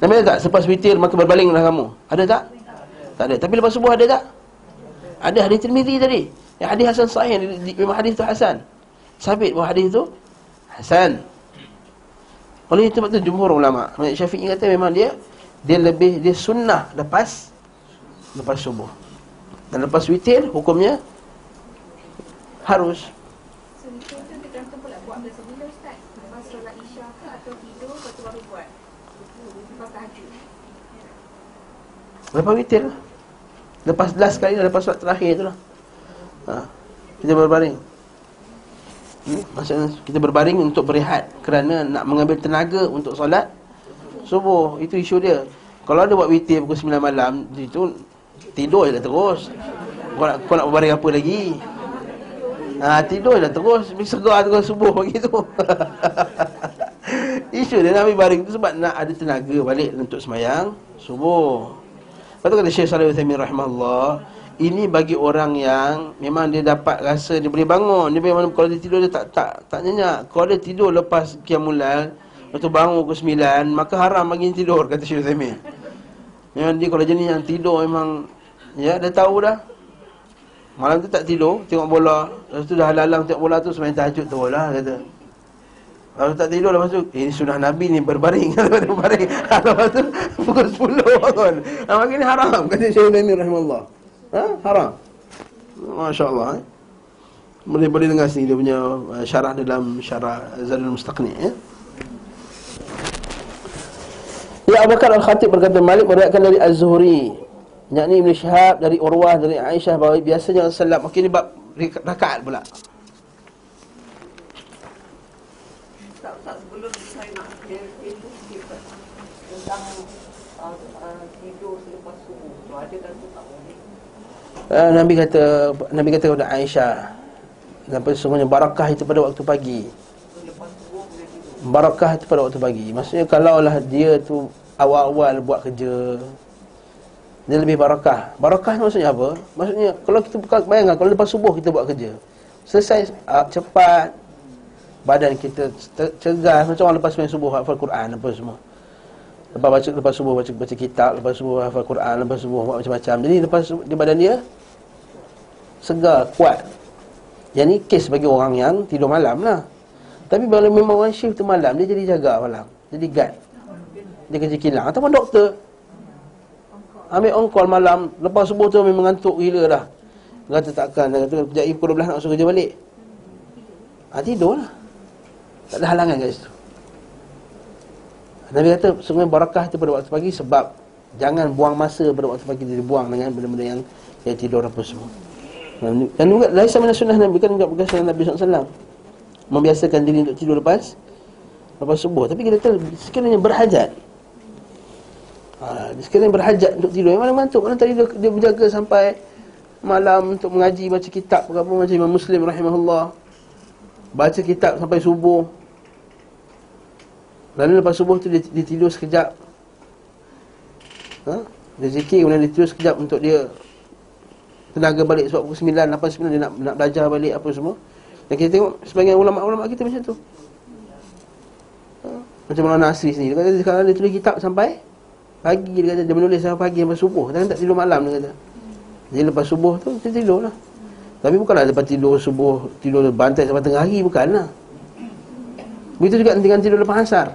Nabi ada tak? Selepas witir maka berbalinglah kamu. Ada tak? Tak ada. Tapi lepas subuh ada tak? Ada hadis Tirmizi tadi. Ya, hadis hasan sahih, memang hadis itu hasan. Sabit bahawa hadis itu hasan. Oleh itu betul jumhur ulama. Mazhab Syafi'i kata memang dia lebih sunnah lepas subuh. Dan lepas witir hukumnya harus. So itu tergantung pula buat masa bila ustaz. Lepas solat Isya ke atau tidur atau baru buat. Lepas tahajud. Lepas witir. Lepas last kali lepas solat terakhir itulah. Kita berbaring. Maksudnya kita berbaring untuk berehat kerana nak mengambil tenaga untuk solat subuh. Itu isu dia. Kalau dia buat witir pukul 9 malam, itu tidur je lah terus. Kau nak berbaring apa lagi? Tidur je lah terus. Segar terus subuh pagi tu. Isu dia nak ambil baring tu sebab nak ada tenaga balik untuk semayang subuh. Lepas tu kata Syekh Zaid Bakar rahimahullah, Ini bagi orang yang memang dia dapat rasa dia boleh bangun. Dia memang kalau dia tidur dia tak nyenyak. Kalau dia tidur lepas qiyamul lail, lepas tu bangun pukul 9, maka haram bagi dia tidur, kata Syekh Zaimil. Jadi kalau jenis yang tidur memang, ya dia tahu dah, malam tu tak tidur, tengok bola. Lepas tu dah lalang tengok bola tu, semain tahajud tu lah, kata. Kalau tak tidur lepas tu, ini sunnah Nabi ni berbaring. Berbaring. Lepas tu pukul 10 bangun. Maka ni haram, kata Syekh Zaimil rahimahullah. Haram. Masya-Allah. Boleh dengar sini dia punya syarah dalam syarah Zadul Mustaqni, ya. Ya, Abu Bakar Al-Khatib berkata, Malik meriwayatkan dari Az-Zuhri, yakni Ibn Syihab, dari Urwah, dari Aisyah bahawa biasanya salaf makin bab rakaat pula. Tak sebelum saya nak cerita sikit tentang tidur selepas subuh. Tu ada kan tu tak boleh. Nabi kata kepada Aisyah, sampai semuanya barakah itu pada waktu pagi. Barakah itu pada waktu pagi. Maksudnya kalaulah dia tu awal-awal buat kerja, dia lebih barakah. Barakah maksudnya apa? Maksudnya kalau kita bayangkan kalau lepas subuh kita buat kerja, selesai cepat, badan kita cergas macam orang lepas main subuh hafal Quran apa semua. Lepas subuh baca kitab, lepas subuh hafal Quran, lepas subuh buat macam-macam. Jadi lepas di badan dia segar, kuat. Yang ni kes bagi orang yang tidur malam lah. Tapi kalau memang orang shift tu malam, dia jadi jaga malam, jadi guard, dia kerja kilang ataupun doktor, ambil on call malam. Lepas subuh tu memang ngantuk gila dah, kata takkan, dia kata kejap pukul 12 nak masuk kerja balik, tidur lah, tak ada halangan kat situ. Nabi kata sebenarnya barakah itu pada waktu pagi, sebab jangan buang masa pada waktu pagi, dia buang dengan benda-benda yang dia tidur apa semua. Dan juga laisa min sunnah Nabi, kan juga bukan sunnah Nabi SAW membiasakan diri untuk tidur lepas subuh. Tapi kita kata sekiranya berhajat, sekiranya berhajat untuk tidur, yang mana mantuk, mana tadi dia berjaga sampai malam untuk mengaji, baca kitab apa-apa, macam Imam Muslim rahimahullah, baca kitab sampai subuh. Lalu lepas subuh tu dia tidur sekejap, dia zikir, kemudian dia tidur sekejap untuk dia tenaga balik, sebab pukul 9, 8, 9 dia nak belajar balik apa semua. Dan kita tengok sebagian ulama' kita macam tu, macam Maulana Asri sendiri, dia kata sekarang dia tulis kitab sampai pagi. Dia kata dia menulis sampai pagi, sampai subuh, dia tak tidur malam, dia kata. Jadi lepas subuh tu dia tidur lah. Tapi bukanlah lepas tidur subuh tidur bantai sampai tengah hari, bukanlah. Begitu juga nanti akan tidur lepas asar,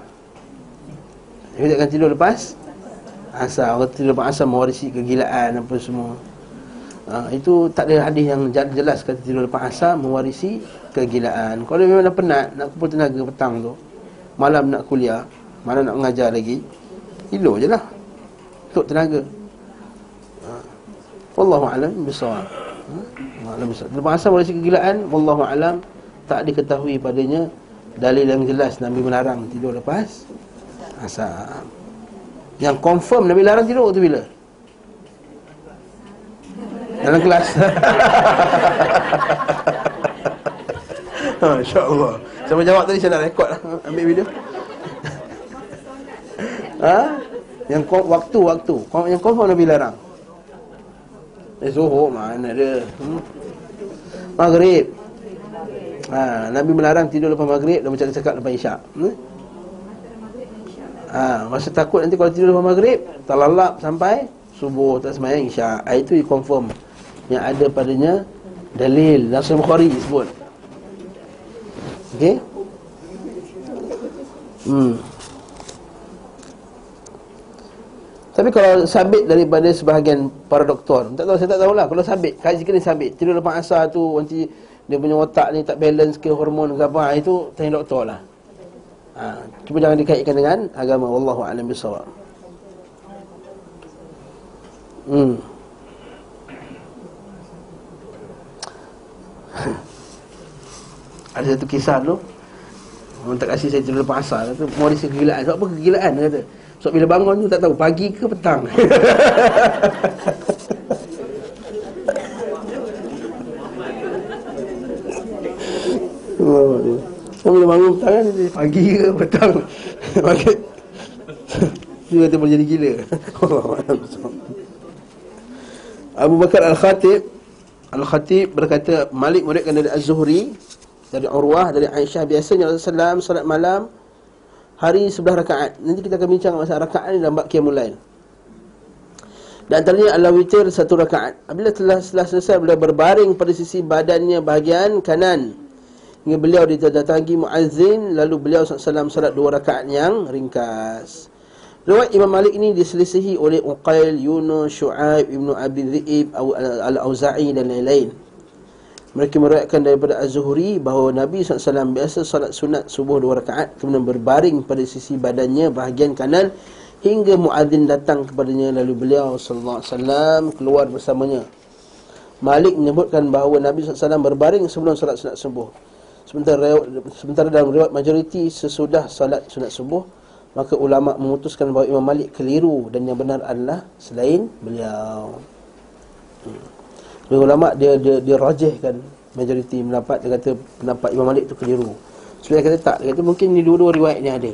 dia akan tidur lepas asar. Orang tidur lepas asar mewarisi kegilaan apa semua. Itu tak ada hadis yang jelas kata tidur lepas asar mewarisi kegilaan. Kalau memang dah penat, nak kumpul tenaga petang tu, malam nak kuliah, malam nak mengajar lagi, tidur je lah untuk tenaga. Wallahu'alam bisawab. Lepas asar mewarisi kegilaan, wallahu'alam, tak diketahui padanya dalil yang jelas Nabi melarang tidur lepas asar. Yang confirm Nabi larang tidur tu bila? Dalam kelas. InsyaAllah. Sama jawab tadi saya nak rekod lah, ambil video. Yang waktu yang confirm Nabi larang zuhur, mana dia maghrib. Nabi melarang tidur lepas maghrib. Dah macam dia cakap lepas isyak. Masa takut nanti kalau tidur lepas maghrib terlalap sampai subuh, tak semayang isyak. Itu confirm yang ada padanya dalil. Nashir al-'Aql sebut. Okey. Tapi kalau sabit daripada sebahagian para doktor, tak tahu, saya tak tahulah. Kalau sabit, kaji kena sabit tidur lepas asar tu, nanti dia punya otak ni tak balance ke, hormon ke apa, itu tanya doktor lah. Cuma jangan dikaitkan dengan agama. Wallahu a'lam bissawab. Ada satu kisah dulu, orang tak kasih saya tidur lepas asar, kata mewarisi kegilaan. Sebab apa kegilaan, dia kata? Sebab bila bangun tu tak tahu pagi ke petang. Bila bangun petang kan, pagi ke petang. Dia kata boleh jadi gila. Allah SWT. Abu Bakar Al-Khatib berkata, Malik muridkan dari Az-Zuhri, dari Urwah, dari Aisyah. Biasanya Rasulullah SAW salat malam hari 11 rakaat. Nanti kita akan bincang masalah rakaat dalam bab qiyamul lail. Dan antaranya al-witir 1 rakaat. Apabila telah selesai, beliau berbaring pada sisi badannya bahagian kanan hingga beliau didatangi muazzin, lalu beliau SAW salat 2 rakaat yang ringkas. Riwayat Imam Malik ini diselisihi oleh Uqail, Yunus, Syu'aib, Ibn Abi Dhi'ib, Al-Auza'i dan lain-lain. Mereka meriwayatkan daripada Az-Zuhri bahawa Nabi SAW biasa salat sunat subuh 2 rakaat, kemudian berbaring pada sisi badannya bahagian kanan hingga muadzin datang kepadanya, lalu beliau sallallahu alaihi wasallam keluar bersamanya. Malik menyebutkan bahawa Nabi SAW berbaring sebelum salat sunat subuh. Sementara dalam riwayat majoriti sesudah salat sunat subuh. Maka ulama' memutuskan bahawa Imam Malik keliru dan yang benar adalah selain beliau. Ulama' dia rajihkan majoriti pendapat. Dia kata pendapat Imam Malik tu keliru. Sebenarnya kata tak. Dia kata mungkin ni dua-dua riwayat ni ada.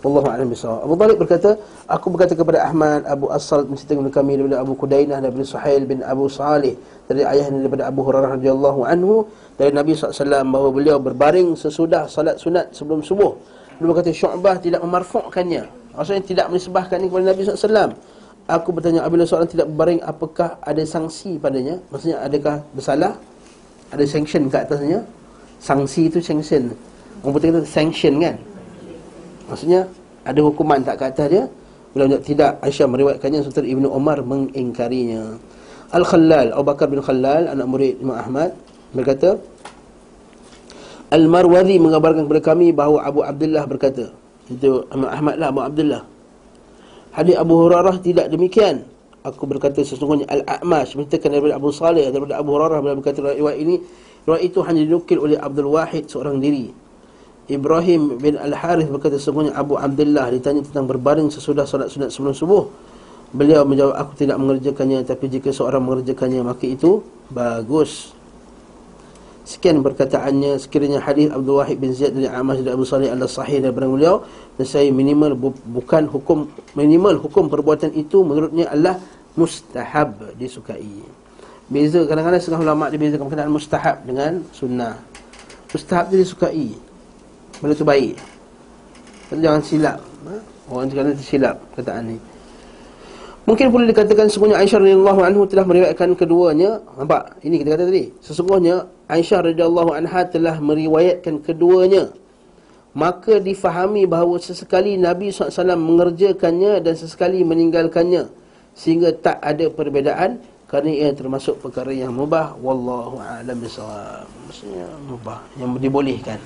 Wallahu a'lam bishawab. Abu Talib berkata, aku berkata kepada Ahmad, Abu As-Salt menceritakan kepada kami daripada Abu Kudainah, daripada Suhail bin Abu Salih, dari ayahnya daripada Abu Hurairah radhiyallahu anhu, dari Nabi SAW bahawa beliau berbaring sesudah salat sunat sebelum subuh. Beliau kata Syu'bah tidak memarfukkannya, maksudnya tidak menisbahkannya kepada Nabi SAW. Aku bertanya, apabila seorang tidak berbaring, apakah ada sanksi padanya? Maksudnya adakah bersalah? Ada sanction ke atasnya? Sanksi itu sanction. Orang putih kata sanction kan? Maksudnya ada hukuman tak ke atas dia? Beliau kata tidak. Aisyah meriwayatkannya, serta Ibn Umar mengingkarinya. Al-Khallal, Abu Bakar bin Khallal, anak murid Imam Ahmad, berkata Al-Marwazi mengabarkan kepada kami bahawa Abu Abdullah berkata, itu Imam Ahmad lah, Abu Abdullah, hadis Abu Hurairah tidak demikian. Aku berkata sesungguhnya Al-A'mash menceritakan daripada Abu Salih, daripada Abu Hurairah, beliau berkata riwayat ini, riwayat itu hanya dinukil oleh Abdul Wahid seorang diri. Ibrahim bin Al-Harith berkata sesungguhnya Abu Abdullah ditanya tentang berbaring sesudah solat sunat sebelum subuh. Beliau menjawab, aku tidak mengerjakannya, tapi jika seorang mengerjakannya maka itu bagus. Sekian perkataannya. Sekiranya hadis Abdul Wahid bin Ziyad dari Amas dari Abu Salih adalah sahih daripada beliau, dan saya minimal bukan hukum, minimal hukum perbuatan itu menurutnya adalah mustahab, disukai. Beza kadang-kadang setengah ulama dia bezakan berkenaan mustahab dengan sunnah. Mustahab dia disukai, benda tu baik. Tapi jangan silap. Orang sekarang tersilap perkataan ni. Mungkin boleh dikatakan sesungguhnya Aisyah radhiyallahu anhu telah meriwayatkan keduanya. Nampak? Ini kita kata tadi. Sesungguhnya Aisyah radhiyallahu anha telah meriwayatkan keduanya. Maka difahami bahawa sesekali Nabi SAW mengerjakannya dan sesekali meninggalkannya, sehingga tak ada perbezaan, kerana ia termasuk perkara yang mubah. Wallahu a'lam bishawab. Maksudnya mubah, yang dibolehkan.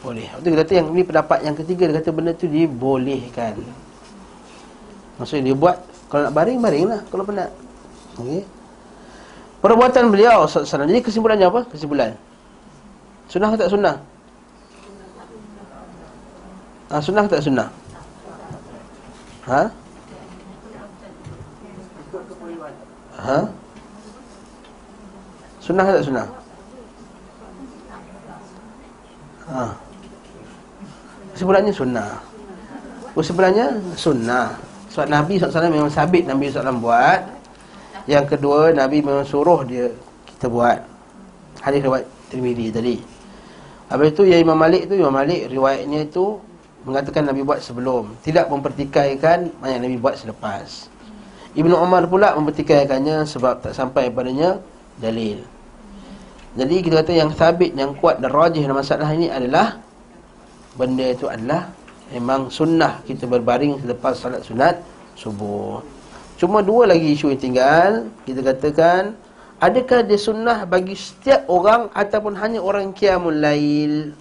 Boleh. Itu kita kata yang ini pendapat yang ketiga, dia kata benda tu dibolehkan. Maksudnya dia buat, kalau nak baring, baringlah kalau penat. Okey. Perbuatan beliau SAW. Jadi kesimpulannya apa? Kesimpulan. Sunnah ke tak sunnah? Ha, sunnah ke tak sunnah? Ha? Ha? Sunnah ke tak sunnah? Ha. Kesimpulannya sunnah. Kesimpulannya sunnah. Sebab Nabi SAW memang sabit, Nabi SAW buat. Yang kedua, Nabi memang suruh dia kita buat. Hadis riwayat At-Tirmizi tadi. Habis itu yang Imam Malik tu, Imam Malik riwayatnya tu mengatakan Nabi buat sebelum, tidak mempertikaikan yang Nabi buat selepas. Ibn Umar pula mempertikaikannya sebab tak sampai padanya dalil. Jadi kita kata yang sabit, yang kuat dan rajih dalam masalah ini adalah benda itu adalah memang sunnah kita berbaring selepas salat sunat subuh. Cuma dua lagi isu yang tinggal. Kita katakan, adakah dia sunnah bagi setiap orang ataupun hanya orang qiyamul lail?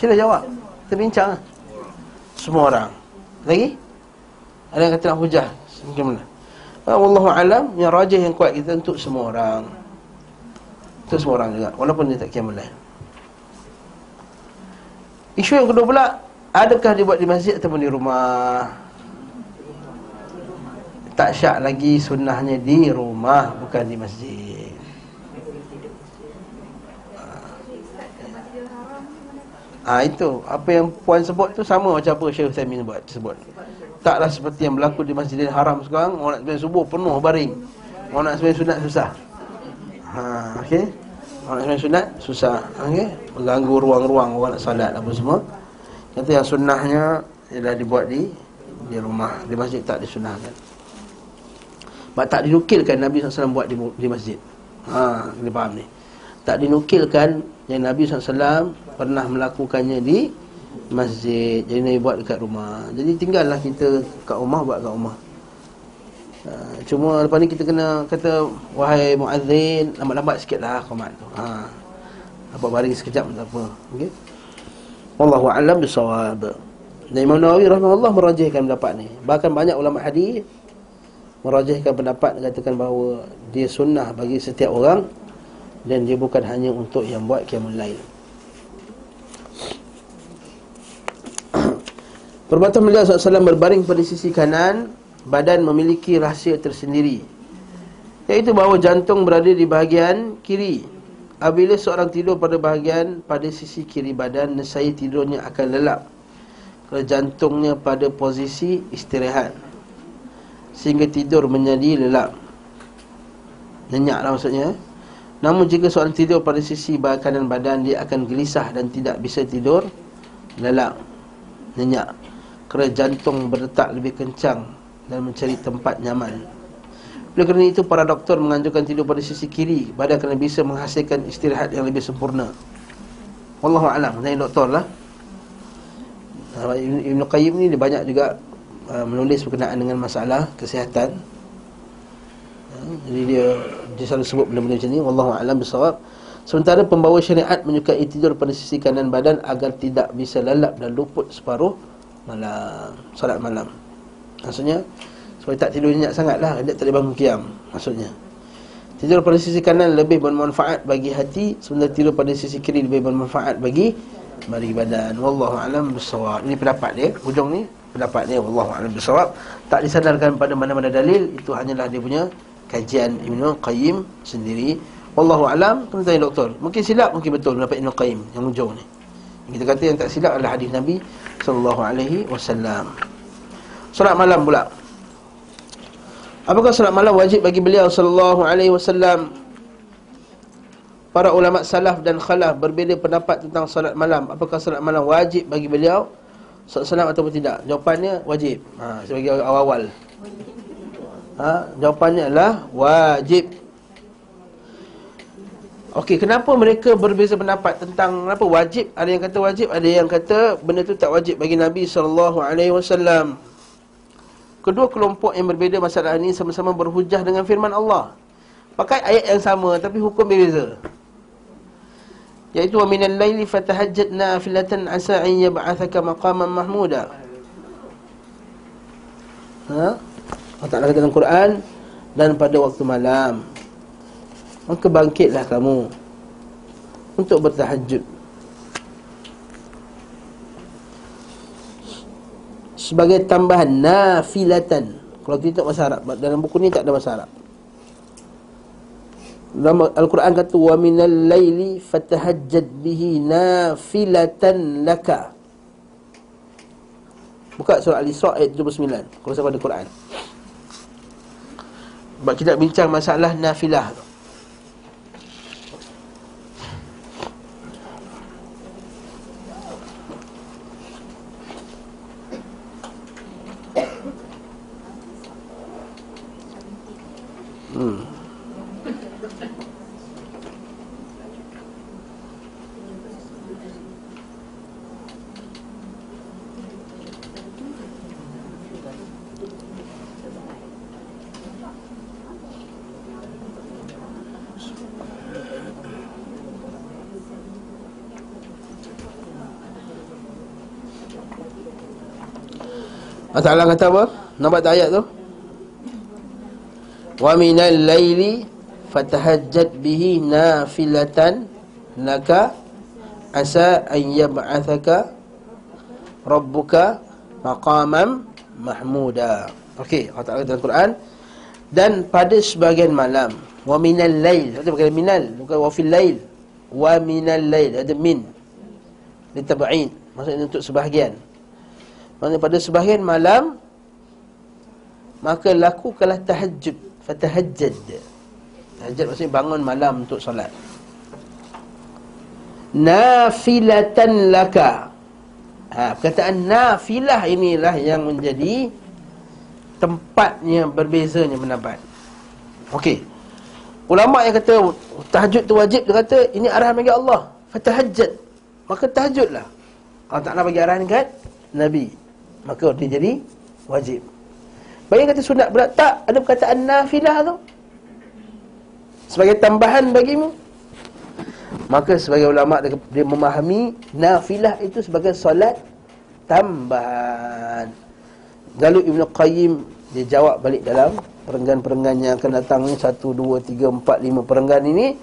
Sila jawab. Kita bincang lah. Semua orang. Lagi? Ada yang kata nak hujah. Macam mana? Wallahu'alam, yang rajah yang kuat kita untuk semua orang. Untuk semua orang juga. Walaupun dia tak kiamat lain. Isu yang kedua pula, adakah dia buat di masjid ataupun di rumah? tak syak lagi sunnahnya di rumah, bukan di masjid. Itu apa yang puan sebut tu sama macam apa Syekh Zamin sebut. Taklah seperti yang berlaku di Masjidil Haram sekarang. Orang nak sembahyang subuh penuh baring, orang nak sembahyang sunat susah. Okey, orang nak sembahyang sunat susah, okey, mengganggu ruang-ruang orang nak salat apa semua. Kata yang sunnahnya ialah dibuat di rumah. Di masjid tak disunahkan. Sebab tak dinukilkan Nabi SAW buat di masjid. Kita faham ni. Tak dinukilkan yang Nabi SAW pernah melakukannya di masjid. Jadi Nabi buat dekat rumah. Jadi tinggallah kita kat rumah, buat kat rumah. Cuma lepas ni kita kena kata, wahai muazzin, lambat-lambat sikit lah komat tu. Nampak baring sekejap tak apa. Okey. Wallahu a'lam bisawab. Dan Imam Nawawi rahimahullah merajihkan pendapat ni. Bahkan banyak ulama hadis merajihkan pendapat, katakan bahawa dia sunnah bagi setiap orang dan dia bukan hanya untuk yang buat qiyamul lail. Perbuatan beliau SAW berbaring pada sisi kanan badan memiliki rahsia tersendiri, iaitu bahawa jantung berada di bahagian kiri. Apabila seorang tidur pada sisi kiri badan, nescaya tidurnya akan lelap kerana jantungnya pada posisi istirahat, sehingga tidur menjadi lelap, lenyak lah maksudnya. Namun jika seorang tidur pada sisi kanan badan, dia akan gelisah dan tidak bisa tidur lelap, lenyak, kerana jantung berdetak lebih kencang dan mencari tempat nyaman. Oleh kerana itu, para doktor menganjurkan tidur pada sisi kiri badan kerana bisa menghasilkan istirahat yang lebih sempurna. Wallahu a'lam. Saya doktor lah. Ibn Qayyim ni dia banyak juga menulis berkenaan dengan masalah kesihatan. Jadi dia selalu sebut benda-benda macam ni. Wallahu a'lam bisawab. Sementara pembawa syariat menyukai tidur pada sisi kanan badan agar tidak bisa lelap dan luput separuh malam, salat malam. Maksudnya supaya tak tidur nyenyak sangatlah, dia tak boleh bangun qiyam maksudnya. Tidur pada sisi kanan lebih bermanfaat bagi hati, sementara tidur pada sisi kiri lebih bermanfaat bagi badan. Wallahu a'lam bissawab. Ini pendapat dia, hujung ni pendapat dia. Wallahu a'lam bissawab. Tak disandarkan pada mana-mana dalil, itu hanyalah dia punya kajian Ibn Qayyim sendiri. Wallahu a'lam. Kena tanya doktor. Mungkin silap, mungkin betul pendapat Ibn Qayyim yang hujung ni. Kita kata yang tak silap adalah hadis Nabi sallallahu alaihi wasallam. Solat malam pula. Apakah solat malam wajib bagi beliau sallallahu alaihi wasallam? Para ulama salaf dan khalaf berbeza pendapat tentang solat malam. Apakah solat malam wajib bagi beliau sallallahu ataupun tidak? Jawapannya wajib. Saya bagi awal-awal. Jawapannya adalah wajib. Okey, kenapa mereka berbeza pendapat tentang apa wajib? Ada yang kata wajib, ada yang kata benda tu tak wajib bagi Nabi sallallahu alaihi wasallam. Kedua kelompok yang berbeza masalah ini sama-sama berhujah dengan firman Allah. Pakai ayat yang sama tapi hukum berbeza. Iaitu wa minal laili fatahajjat nafilatan asa an yab'athaka maqaman mahmuda. Allah Ta'ala kata dalam Quran, dan pada waktu malam maka bangkitlah kamu untuk bertahajjud sebagai tambahan nafilatan. Kalau kita tak bahasa Arab, dalam buku ni tak ada bahasa Arab. Dalam Al-Quran kata wa minal laili fatahajjad bihi nafilatan laka. Buka surah Al-Isra ayat 79. Kalau sampai ada Quran. Sebab kita bincang masalah nafilah tu. Allah Ta'ala kata apa? Nampak tak ayat tu? Wa minal laili fatahajjat bihi nafilatan laka asa an yab'athaka rabbuka maqaman mahmuda. Okey, Allah Ta'ala dalam Quran, dan pada sebahagian malam. Wa minal lail, ada perkataan minal, bukan wa fil lail. Wa minal lail, ada min litab'in, maksudnya untuk sebahagian. Maksudnya pada sebahagian malam, maka lakukanlah tahajjud. Fatahajjad, tahajjud maksudnya bangun malam untuk solat. Nafilatan laka, perkataan nafilah inilah yang menjadi tempatnya berbezanya pendapat. Okey, ulama yang kata tahajud tu wajib, dia kata ini arahan bagi Allah. Fatahajjad, maka tahajudlah. Allah Ta'ala bagi arahan kat Nabi, maka dia jadi wajib. Bagi kata sunat pula, tak ada perkataan nafilah tu sebagai tambahan bagimu. Maka sebagai ulama' dia memahami nafilah itu sebagai solat tambahan. Lalu Ibn Qayyim dia jawab balik dalam perenggan-perenggan yang akan datang ni, 1, 2, 3, 4, 5 perenggan ini,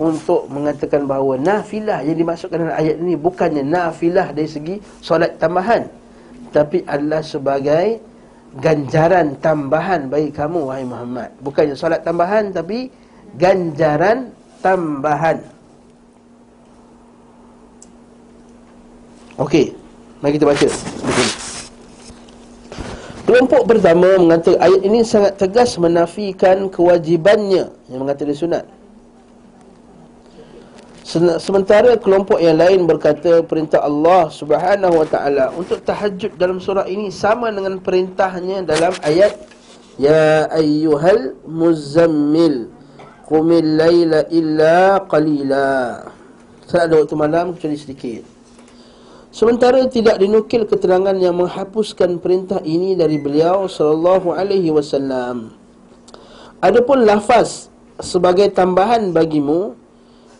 untuk mengatakan bahawa nafilah yang dimasukkan dalam ayat ini bukannya nafilah dari segi solat tambahan, tapi adalah sebagai ganjaran tambahan bagi kamu wahai Muhammad. Bukannya solat tambahan, tapi ganjaran tambahan. Okey, mari kita baca. Kelompok pertama mengatakan ayat ini sangat tegas menafikan kewajibannya yang mengatakan sunat. Sementara kelompok yang lain berkata perintah Allah Subhanahu Wa Taala untuk tahajud dalam surah ini sama dengan perintahnya dalam ayat Ya ayyuhal muzammil qumil laila illa qalila. Tak ada waktu malam kecuali sedikit. Sementara tidak dinukil keterangan yang menghapuskan perintah ini dari beliau sallallahu alaihi wasallam. Adapun lafaz sebagai tambahan bagimu,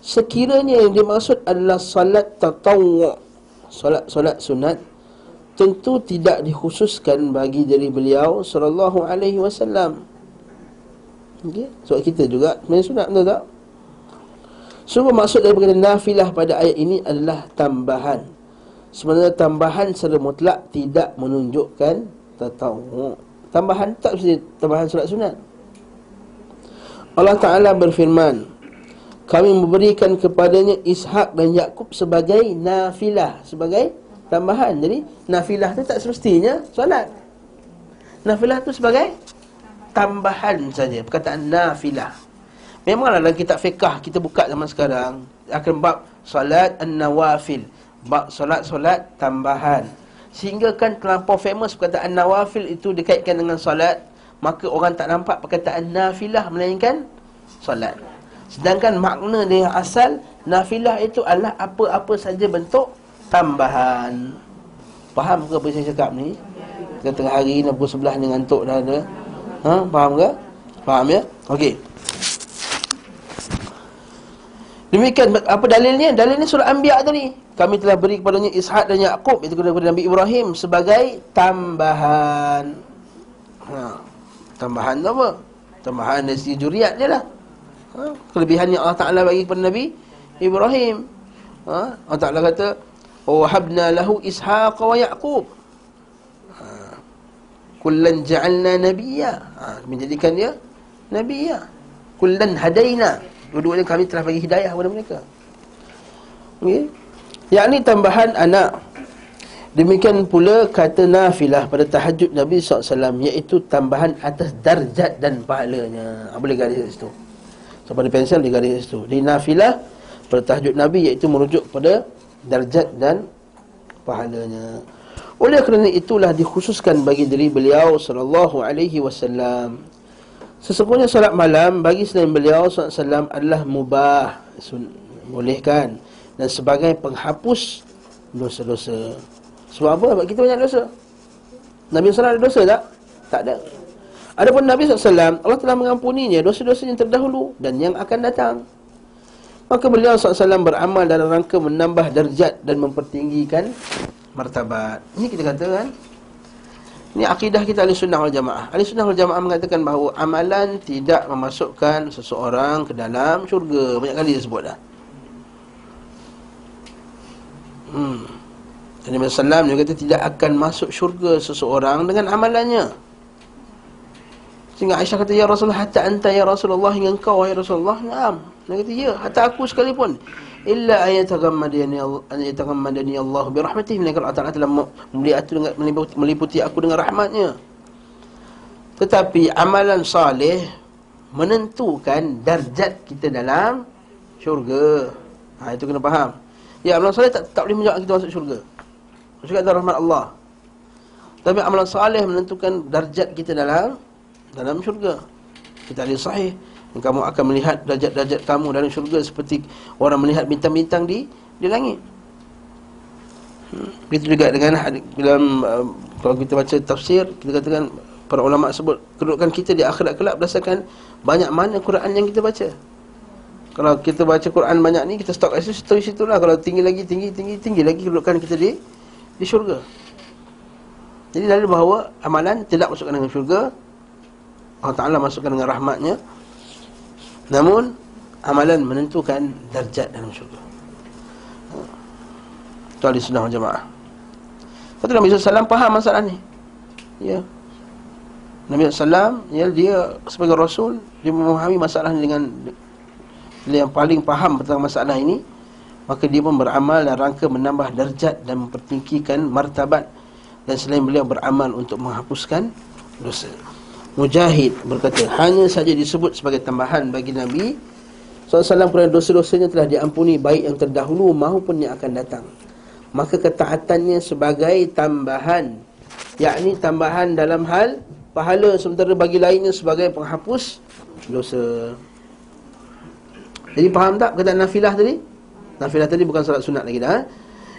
sekiranya yang dimaksud adalah salat tatawwu, solat sunat, tentu tidak dikhususkan bagi diri beliau sallallahu alaihi wasallam. Okey, sebab kita juga main sunat, betul tak? Semua maksud dari perkataan nafilah pada ayat ini adalah tambahan. Sebenarnya tambahan secara mutlak tidak menunjukkan tatawwu. Tambahan tak mesti tambahan solat sunat. Allah Ta'ala berfirman, kami memberikan kepadanya Ishak dan Yaqub sebagai nafilah, sebagai tambahan. Jadi nafilah tu tak semestinya solat. Nafilah tu sebagai tambahan saja. Perkataan nafilah memanglah dalam kitab fiqah kita buka zaman sekarang akan bab solat an-nawafil, bab solat-solat tambahan. Sehingga kan terlampau famous perkataan nawafil itu dikaitkan dengan solat, maka orang tak nampak perkataan nafilah melainkan solat. Sedangkan makna dia yang asal, nafilah itu adalah apa-apa saja bentuk tambahan. Faham ke apa yang saya cakap ni? Kita tengah hari ni pukul 11 ni ngantuk dah ada. Faham ke? Faham ya? Okey. Demikian, apa dalilnya? Dalilnya surah Anbiya tadi. Kami telah beri kepadanya Ishak dan Yaqub, iaitu kepada Nabi Ibrahim, sebagai tambahan. Tambahan tu apa? Tambahan dari segi juriat je lah. Kelebihannya Allah Ta'ala bagi kepada Nabi Ibrahim. Allah Ta'ala kata, وَوَهَبْنَا لَهُ إِسْحَاقَ وَيَعْقُوبَ كُلًّا جَعَلْنَا نَبِيًّا, menjadikan dia Nabiya. كُلًّا هَدَيْنَا, dua-duanya kami telah bagi hidayah kepada mereka. Okey, yakni tambahan anak. Demikian pula kata nafilah pada tahajud Nabi SAW, iaitu tambahan atas darjat dan pahalanya. Boleh garis kat situ. So pada pensel dia garis kat situ. Di nafilah pada tahajud Nabi, iaitu merujuk pada darjat dan pahalanya. Oleh kerana itulah dikhususkan bagi diri beliau SAW. Sesungguhnya solat malam bagi selain beliau SAW adalah mubah, bolehkan, dan sebagai penghapus dosa-dosa. Sebab apa? Sebab kita banyak dosa. Nabi SAW ada dosa tak? Tak ada. Adapun Nabi SAW, Allah telah mengampuninya dosa-dosa yang terdahulu dan yang akan datang. Maka beliau SAW beramal dalam rangka menambah darjat dan mempertinggikan martabat. Ini kita katakan, ini akidah kita Ahlussunnah wal Jamaah. Ahlussunnah wal Jamaah mengatakan bahawa amalan tidak memasukkan seseorang ke dalam syurga. Banyak kali dia sebut dah. Nabi SAW dia kata tidak akan masuk syurga seseorang dengan amalannya. Sehingga Aisyah kata, ya Rasulullah, hatta anta ya Rasulullah, hingga engkau wahai Rasulullah. Naam. Dia kata, ya, hatta aku sekalipun. Illa ayataghammadani Allah birahmatih. Melainkan Allah Ta'ala telah meliputi aku dengan rahmatnya. Tetapi amalan salih menentukan darjat kita dalam syurga. Ha, itu kena faham. Ya, amalan salih tak boleh menjawab kita masuk syurga. Masuk syurga dalam rahmat Allah. Tapi amalan salih menentukan darjat kita dalam syurga. Kita ada sahih, kamu akan melihat darjat-darjat kamu dalam syurga seperti orang melihat bintang-bintang di langit. Begitu juga dengan dalam kalau kita baca tafsir, kita katakan para ulama sebut kedudukan kita di akhirat kelak berdasarkan banyak mana Quran yang kita baca. Kalau kita baca Quran banyak ni, kita stok kat situ lah. Kalau tinggi lagi, tinggi lagi kedudukan kita di syurga. Jadi lalu bahawa amalan tidak masukkan dengan syurga, Allah Ta'ala masukkan dengan rahmatnya. Namun amalan menentukan darjat dalam syurga. Itu ahli sunnah wal jamaah. Lepas tu Nabi SAW faham masalah ni, ya. Nabi SAW, ya, dia sebagai Rasul, dia memahami masalah ni dengan dia yang paling faham tentang masalah ini. Maka dia pun beramal dan rangka menambah darjat dan mempertinggikan martabat. Dan selain beliau beramal untuk menghapuskan dosa. Mujahid berkata, hanya saja disebut sebagai tambahan bagi Nabi SAW kerana dosa-dosanya telah diampuni, baik yang terdahulu maupun yang akan datang. Maka ketaatannya sebagai tambahan, yakni tambahan dalam hal pahala, sementara bagi lainnya sebagai penghapus dosa. Jadi faham tak perkataan nafilah tadi? Nafilah tadi bukan solat sunat lagi dah.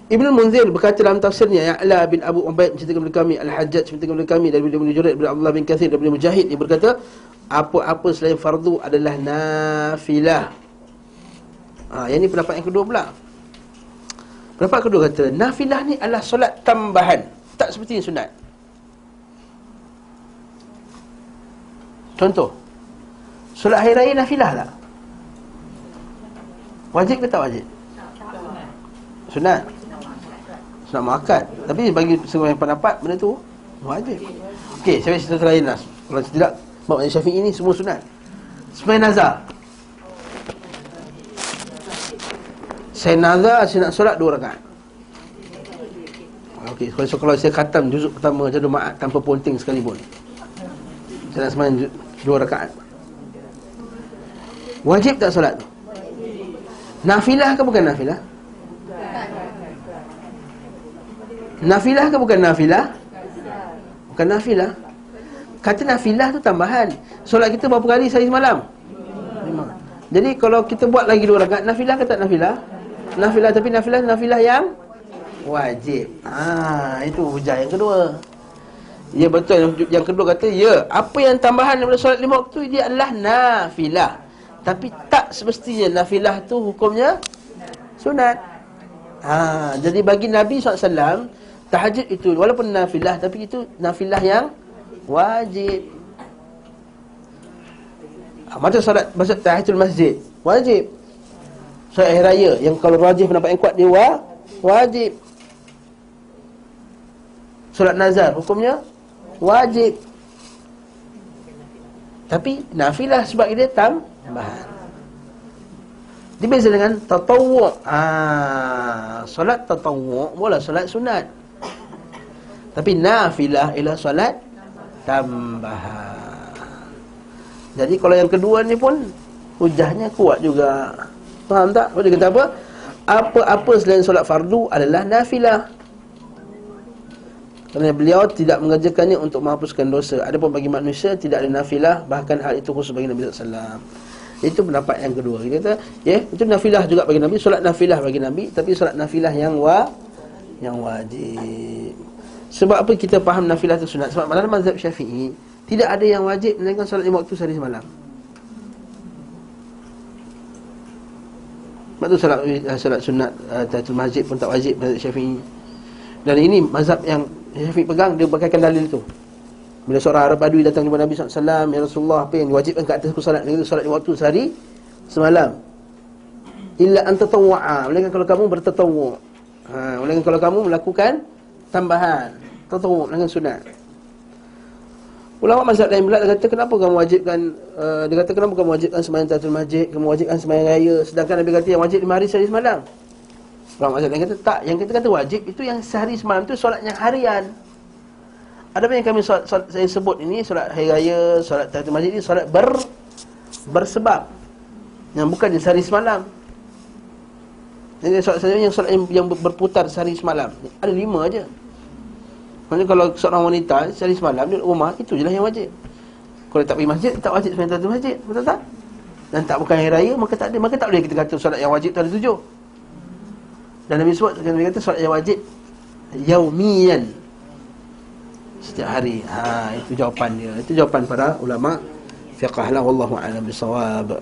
Ibn Munzir berkata dalam tafsirnya, Ya'la bin Abu Ubaid menceritakan kepada kami, Al-Hajjaj menceritakan kepada kami, daripada Ibn Jurid, daripada Abdullah bin Kathir, daripada Mujahid. Dia berkata, apa-apa selain fardu adalah nafilah. Ha, yang ni pendapat yang kedua pula. Pendapat kedua kata, nafilah ni adalah solat tambahan, tak seperti sunat. Contoh, solat hari raya nafilah tak? Wajib ke tak wajib? Sunat. Sunat muakkad. Tapi bagi sebagian pendapat benda tu wajib. Okey, saya cerita lain lah. Kalau tidak, bab Syafi'i ni semua sunat. Selain nazar, saya nazar, saya nak solat 2 rakaat. Okey, kalau saya khatam juzuk pertama macam doa tanpa ponting sekalipun, saya nak sembahyang 2 rakaat, wajib tak solat tu? Nafilah ke bukan nafilah? Nafilah ke bukan nafilah? Bukan nafilah. Kata nafilah tu tambahan. Solat kita berapa kali sehari semalam? 5. Jadi kalau kita buat lagi 2 rakaat, nafilah ke tak nafilah? Nafilah, tapi nafilah yang wajib. Ah, itu hujah yang kedua. Ya, betul. Yang kedua kata, ya, apa yang tambahan daripada solat 5 waktu dia adalah nafilah. Tapi tak semestinya nafilah tu hukumnya sunat. Ah, jadi bagi Nabi SAW, tahajud itu walaupun nafilah, tapi itu nafilah yang wajib. Macam solat tahiyatul masjid wajib. Solat hari raya yang kalau rajih pendapat yang kuat dia wajib. Solat nazar hukumnya wajib, tapi nafilah sebab dia tambahan. Dibeza dengan tatawwu'. Ah, solat tatawwu' wala solat sunat. Tapi nafilah ialah solat tambahan. Jadi kalau yang kedua ni pun hujahnya kuat juga. Faham tak? Dia kata apa? Apa-apa selain solat fardu adalah nafilah. Kerana beliau tidak mengerjakannya untuk menghapuskan dosa. Adapun bagi manusia tidak ada nafilah, bahkan hal itu khusus bagi Nabi sallallahu alaihi wasallam. Itu pendapat yang kedua. Dia kata, ya, itu nafilah juga bagi Nabi, solat nafilah bagi Nabi, tapi solat nafilah yang wajib. Sebab apa kita faham nafilah itu sunat? Sebab dalam mazhab Syafi'i tidak ada yang wajib melainkan solat 5 waktu sehari semalam. Sebab tu solat sunat tahiyatul masjid pun tak wajib mazhab Syafi'i. Dan ini mazhab yang Syafi'i pegang, dia pakaikan dalil tu. Bila seorang Arab Badui datang kepada Nabi SAW, ya Rasulullah, apa yang diwajibkan ke atasku solat? Dia kata, solat 5 waktu sehari semalam. Illa antatawwa'a, melainkan kalau kamu bertatawwu'. Ha, melainkan kalau kamu melakukan tambahan, tatawwu' dengan sunat. Ulama mazhab lain pula kata kenapa kamu wajibkan sembahyang tahiyatul masjid, kamu wajibkan sembahyang raya, sedangkan Nabi kata yang wajib 5 hari sehari semalam. Ulama mazhab lain kata tak, yang kita kata wajib itu yang sehari semalam tu solat yang harian. Adapun yang kami saya sebut ini solat hari raya, solat tahiyatul masjid ini solat bersebab yang bukan yang sehari semalam. Jadi solat saja yang solat yang berputar sehari semalam. Ada 5 aje. Maksudnya kalau seorang wanita sehari semalam dia duduk rumah, itu je lah yang wajib. Kalau tak pergi masjid, tak wajib sembahyang tahiyatul masjid, betul tak? Dan tak bukan hari raya, maka tak ada, maka tak boleh kita kata solat yang wajib tu ada 7. Dan Nabi sebut, Nabi kata solat yang wajib yaumiyan, setiap hari. Ha, itu jawapan dia. Itu jawapan para ulama fiqh lah, wallahu a'lam bisawab.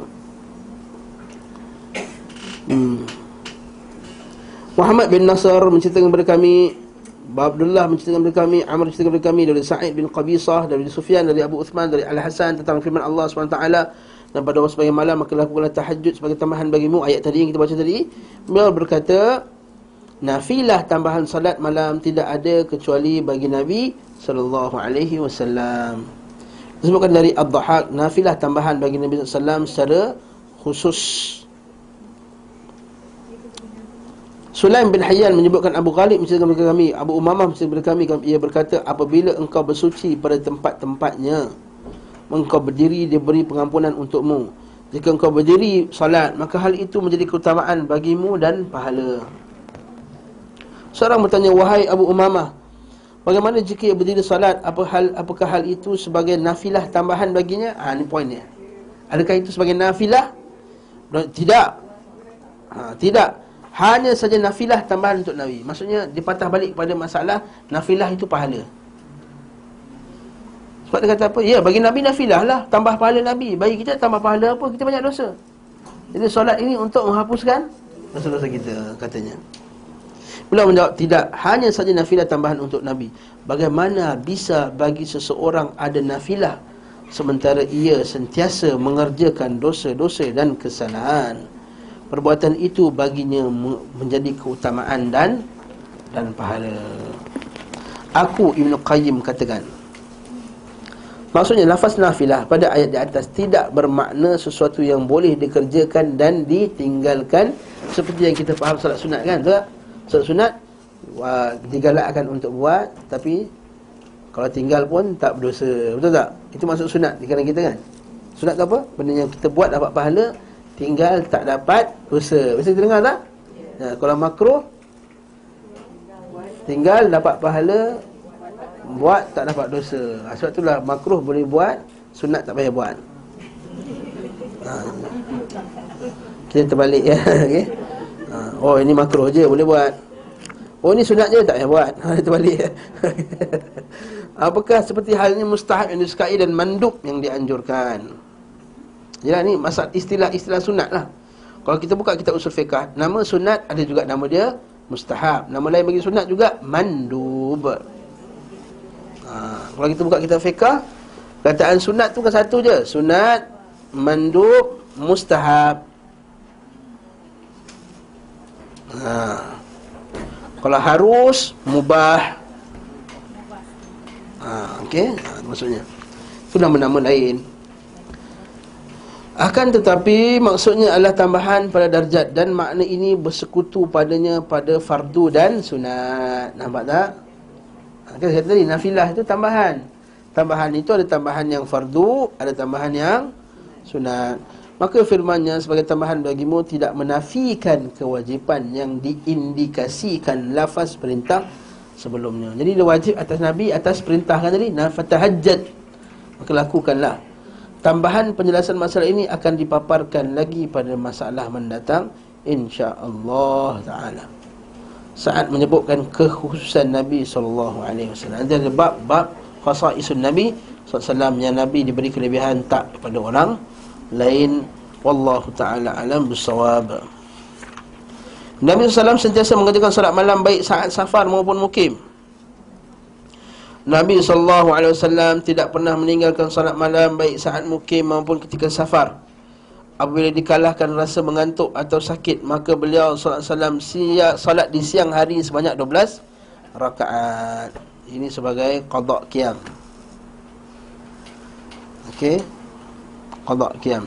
Muhammad bin Nasr menceritakan kepada kami, Abdullah menceritakan kepada kami, Amr menceritakan kepada kami dari Sa'id bin Qabisah, dari Sufyan, dari Abu Uthman, dari Al-Hasan tentang firman Allah SWT, dan pada waktu sebagian malam maka lakukanlah tahajud sebagai tambahan bagimu. Ayat tadi yang kita baca tadi, beliau berkata nafilah tambahan salat malam tidak ada kecuali bagi Nabi SAW. Disebutkan dari Ad-Dhahak, nafilah tambahan bagi Nabi SAW secara khusus. Sulaim bin Hayyan menyebutkan Abu Ghalib menceritakan kepada kami, Abu Umamah menceritakan kepada kami, ia berkata, apabila engkau bersuci pada tempat-tempatnya, engkau berdiri, diberi pengampunan untukmu. Jika engkau berdiri salat, maka hal itu menjadi keutamaan bagimu dan pahala. Seorang bertanya, wahai Abu Umamah, bagaimana jika ia berdiri salat, apakah hal itu sebagai nafilah tambahan baginya? Ha, ini poinnya. Adakah itu sebagai nafilah? Tidak. Ha, tidak. Hanya saja nafilah tambahan untuk Nabi. Maksudnya dia patah balik kepada masalah nafilah itu pahala. Sebab dia kata apa? Ya, bagi Nabi nafilah lah, tambah pahala Nabi. Bagi kita tambah pahala apa? Kita banyak dosa. Jadi solat ini untuk menghapuskan dosa-dosa kita, katanya. Beliau menjawab, tidak, hanya saja nafilah tambahan untuk Nabi. Bagaimana bisa bagi seseorang ada nafilah sementara ia sentiasa mengerjakan dosa-dosa dan kesalahan? Perbuatan itu baginya menjadi keutamaan dan pahala. Aku Ibn Qayyim katakan, maksudnya lafaz nafilah pada ayat di atas tidak bermakna sesuatu yang boleh dikerjakan dan ditinggalkan, seperti yang kita faham solat sunat kan, tak? Solat sunat digalakkan untuk buat, tapi kalau tinggal pun tak berdosa, betul tak? Itu maksud sunat di kalangan kita kan. Sunat ke apa? Benda yang kita buat dapat pahala, tinggal tak dapat dosa. Biasa kita dengar tak? Ya. Kalau makruh, tinggal dapat pahala, buat tak dapat dosa. Sebab itulah makruh boleh buat, sunat tak payah buat. Ha. Kita terbalik ya. Okay? Ha. Oh, ini makruh je boleh buat. Oh, ini sunat je tak payah buat. Ha, terbalik ya. Apakah seperti halnya mustahab yang disukai dan mandub yang dianjurkan? Yalah, ni masalah istilah-istilah sunat lah. Kalau kita buka kitab usul fiqah, nama sunat ada juga nama dia mustahab. Nama lain bagi sunat juga mandub. Ha, kalau kita buka kitab fiqah, kataan sunat tu kan satu je. Sunat, mandub, mustahab. Ha. Kalau harus, mubah. Ha, okey, ha, maksudnya tu nama-nama lain. Akan tetapi maksudnya adalah tambahan pada darjat, dan makna ini bersekutu padanya pada fardu dan sunat. Nampak tak? Kita kata tadi nafilah itu tambahan. Tambahan itu ada tambahan yang fardu, ada tambahan yang sunat. Maka firmannya sebagai tambahan bagimu tidak menafikan kewajipan yang diindikasikan lafaz perintah sebelumnya. Jadi dia wajib atas Nabi, atas perintah kan tadi, nafatahajjat, maka lakukanlah. Tambahan penjelasan masalah ini akan dipaparkan lagi pada masalah mendatang, insya-Allah taala. Saat menyebutkan kekhususan Nabi sallallahu alaihi wasallam. Ada bab-bab khasaisun Nabi sallallahu alaihi wasallam, yang Nabi diberi kelebihan tak kepada orang lain. Wallahu taala alam bisawab. Nabi sallallahu alaihi wasallam sentiasa mengerjakan solat malam baik saat safar maupun mukim. Nabi SAW tidak pernah meninggalkan solat malam baik saat mukim maupun ketika safar. Apabila dikalahkan rasa mengantuk atau sakit, maka beliau SAW solat di siang hari sebanyak 12 rakaat. Ini sebagai qada qiyam. Okey, qada qiyam.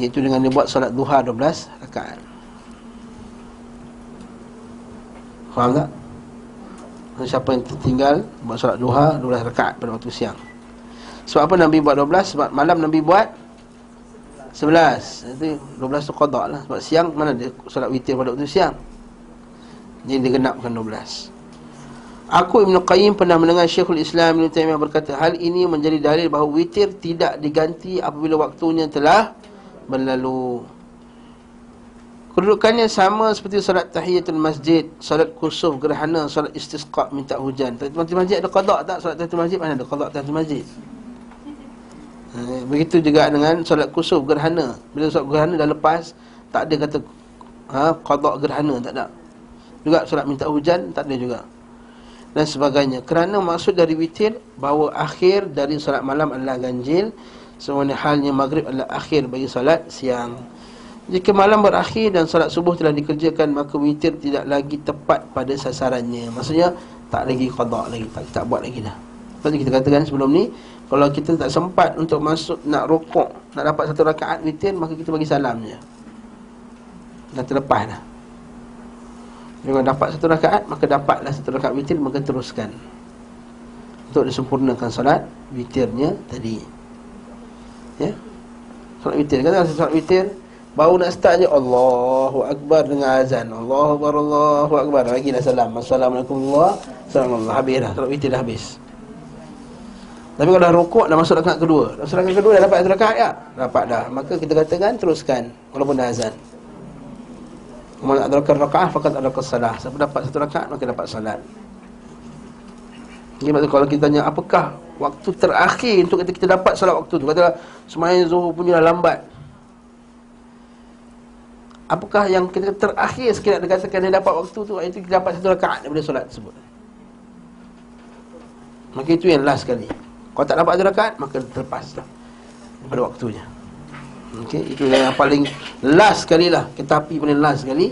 Iaitu dengan dia buat solat duha 12 rakaat. Faham tak? Siapa yang tertinggal buat solat duha 12 rakaat pada waktu siang. Sebab apa Nabi buat 12? Sebab malam Nabi buat 11. Jadi 12 tu qada lah. Sebab siang mana dia solat witir pada waktu siang. Jadi dia genapkan 12. Aku Ibn Qayyim pernah mendengar Syekhul Islam Ibn Taimiyah berkata, hal ini menjadi dalil bahawa witir tidak diganti apabila waktunya telah berlalu. Kedudukannya sama seperti solat tahiyatul masjid, solat kusuf, gerhana, solat istisqa, minta hujan. Tahiyatul masjid ada qada tak? Solat tahiyatul masjid mana ada qada tahiyatul masjid? Begitu juga dengan solat kusuf, gerhana. Bila solat gerhana dah lepas, tak ada kata qada gerhana, tak ada. Juga solat minta hujan, tak ada juga. Dan sebagainya. Kerana maksud dari witir bahawa akhir dari solat malam adalah ganjil, semuanya halnya maghrib adalah akhir bagi solat siang. Jika malam berakhir dan solat subuh telah dikerjakan, maka witir tidak lagi tepat pada sasarannya. Maksudnya tak lagi qada lagi, tak buat lagi dah. Sebab kita katakan sebelum ni, kalau kita tak sempat untuk masuk nak rukuk, nak dapat satu rakaat witir, maka kita bagi salam je, dah terlepas dah. Jika dapat satu rakaat, maka dapatlah satu rakaat witir, maka teruskan untuk disempurnakan solat witirnya tadi. Ya, solat witir, katakan solat witir baru nak start je, Allahu Akbar dengan azan, Allahu Akbar, Allahu Akbar, lagi dah salam, Assalamualaikum warahmatullahi wabarakatuh, habis dah, solat witir dah habis. Tapi kalau dah rukuk, dah masuk rakaat kedua, dah masuk rakaat kedua, dah dapat satu rakaat tak? Dapat dah, maka kita katakan teruskan walaupun dah azan. Man adraka rakaah faqad adraka salah. Siapa dapat satu rakaat maka dapat salat. Jadi maksud kalau kita tanya apakah waktu terakhir untuk kita dapat salat waktu tu, katalah sembahyang Zuhur punya lambat, apakah yang kita terakhir sekiranya dikatakan dia dapat waktu tu, iaitu kita dapat satu rakaat daripada solat tersebut, maka itu yang last sekali. Kalau tak dapat satu rakaat, maka terlepas daripada waktunya. Okey, itu yang paling last sekali lah. Kereta api paling last sekali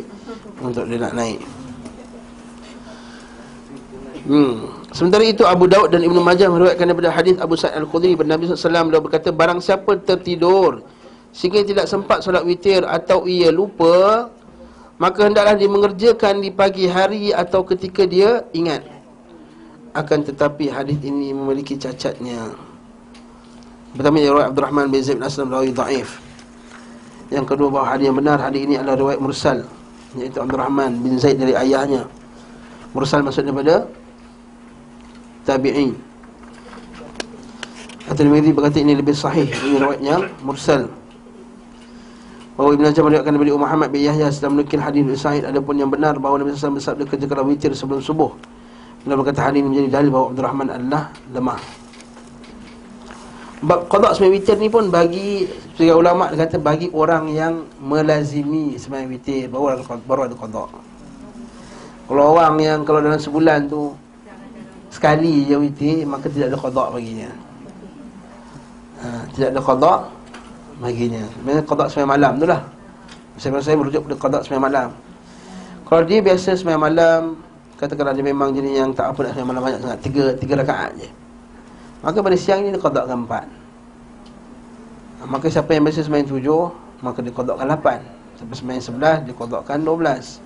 untuk dia nak naik. Sementara itu Abu Daud dan Ibn Majah meriwayatkan daripada hadis Abu Sa'id Al-Khudri, Nabi SAW beliau berkata, barang siapa tertidur sehingga tidak sempat solat witir atau ia lupa, maka hendaklah dia mengerjakan di pagi hari atau ketika dia ingat. Akan tetapi hadis ini memiliki cacatnya. Pertama, riwayat Abdul Rahman bin Zaid bin Aslam rawi dhaif. Yang kedua, bahawa hadis yang benar hadis ini adalah riwayat mursal, iaitu Abdul Rahman bin Zaid dari ayahnya. Mursal maksudnya daripada tabi'in. At-Tirmizi berkata ini lebih sahih, ini riwayatnya mursal. Bahawa Ibn Hazm meriwayatkan daripada Imam Ahmad bin Yahya sedang menukil hadis Ibn Sa'id. Adapun yang benar bahawa Nabi SAW bersabda kerjakan witir sebelum subuh. Beliau berkata hadis ini menjadi dalil bahawa Abdul Rahman adalah lemah. Bab qada sembahyang witir ni pun bagi sebagai ulama' kata bagi orang yang melazimi sembahyang witir baru ada qada. Kalau orang yang kalau dalam sebulan tu sekali je witir, maka tidak ada qada baginya. Tidak ada qada baginya. Maksudnya qada sembahyang malam tu lah. Saya merujuk pada qada sembahyang malam. Kalau dia biasa sembahyang malam, katakanlah dia memang jenis yang tak apa nak sembahyang malam banyak sangat, 3 rakaat je, maka pada siang ni dia qadakan 4. Maka siapa yang biasa sembahyang 7, maka dia qadakan 8. Siapa sembahyang 11, dia qadakan 12.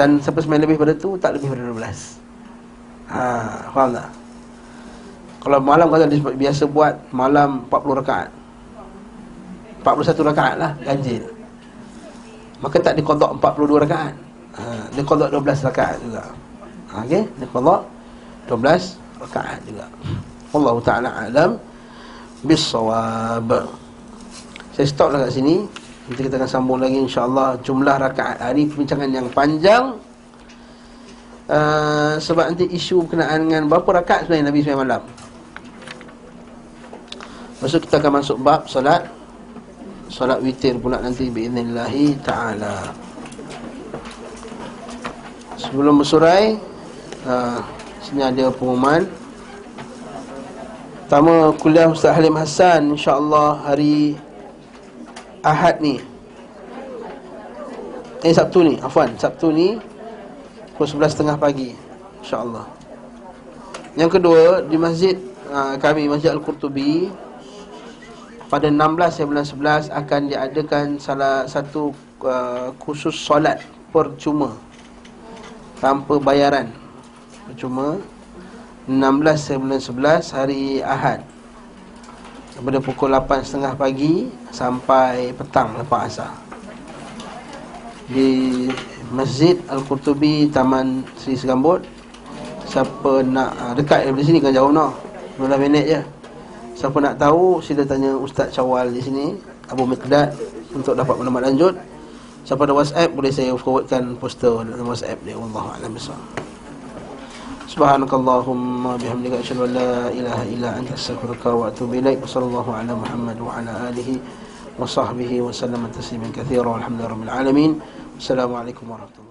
Dan siapa sembahyang lebih pada tu, tak lebih pada 12. Faham tak? Kalau malam kata dia biasa buat malam 40 rakaat, 41 rakaat lah ganjil, maka tak dia qadak 42 rakaat, dia qadak 12 rakaat juga. Okey, dia qadak 12 rakaat juga. Wallahu ta'ala alam bisawab. Saya stop lah kat sini. Nanti kita akan sambung lagi insya-Allah jumlah rakaat. Hari perbincangan yang panjang, sebab nanti isu berkenaan dengan berapa rakaat sebenarnya Nabi SAW malam. Lepas kita akan masuk bab solat witir pula nanti biiznillahi ta'ala. Sebelum bersurai, sini ada pengumuman. Pertama, kuliah Ustaz Halim Hassan insya-Allah hari Ahad ni. Sabtu ni, Sabtu ni pukul 11:30 pagi insya-Allah. Yang kedua, di masjid kami, Masjid Al-Qurtubi, pada 16 bulan 11 akan diadakan salah satu kursus solat percuma tanpa bayaran. Percuma 16 bulan 11 hari Ahad, daripada pukul 8.30 pagi sampai petang lepas asar, di Masjid Al-Qurtubi, Taman Seri Segambut. Siapa nak dekat daripada sini, kan jauh noh, 15 minit je. Siapa nak tahu, sila tanya Ustaz Syawal di sini, Abu Miqdad, untuk dapat maklumat lanjut. Siapa ada WhatsApp, boleh saya forwardkan poster dalam WhatsApp dia. Wallahu a'lam bissawab. Subhanakallahumma bihamdika asyhadu an la ilaha illa anta astaghfiruka wa atubu ilaik. Wassallallahu ala Muhammad wa ala alihi wa sahbihi wa sallam tasliman katsiran. Alhamdulillahirabbil alamin. Assalamualaikum warahmatullahi.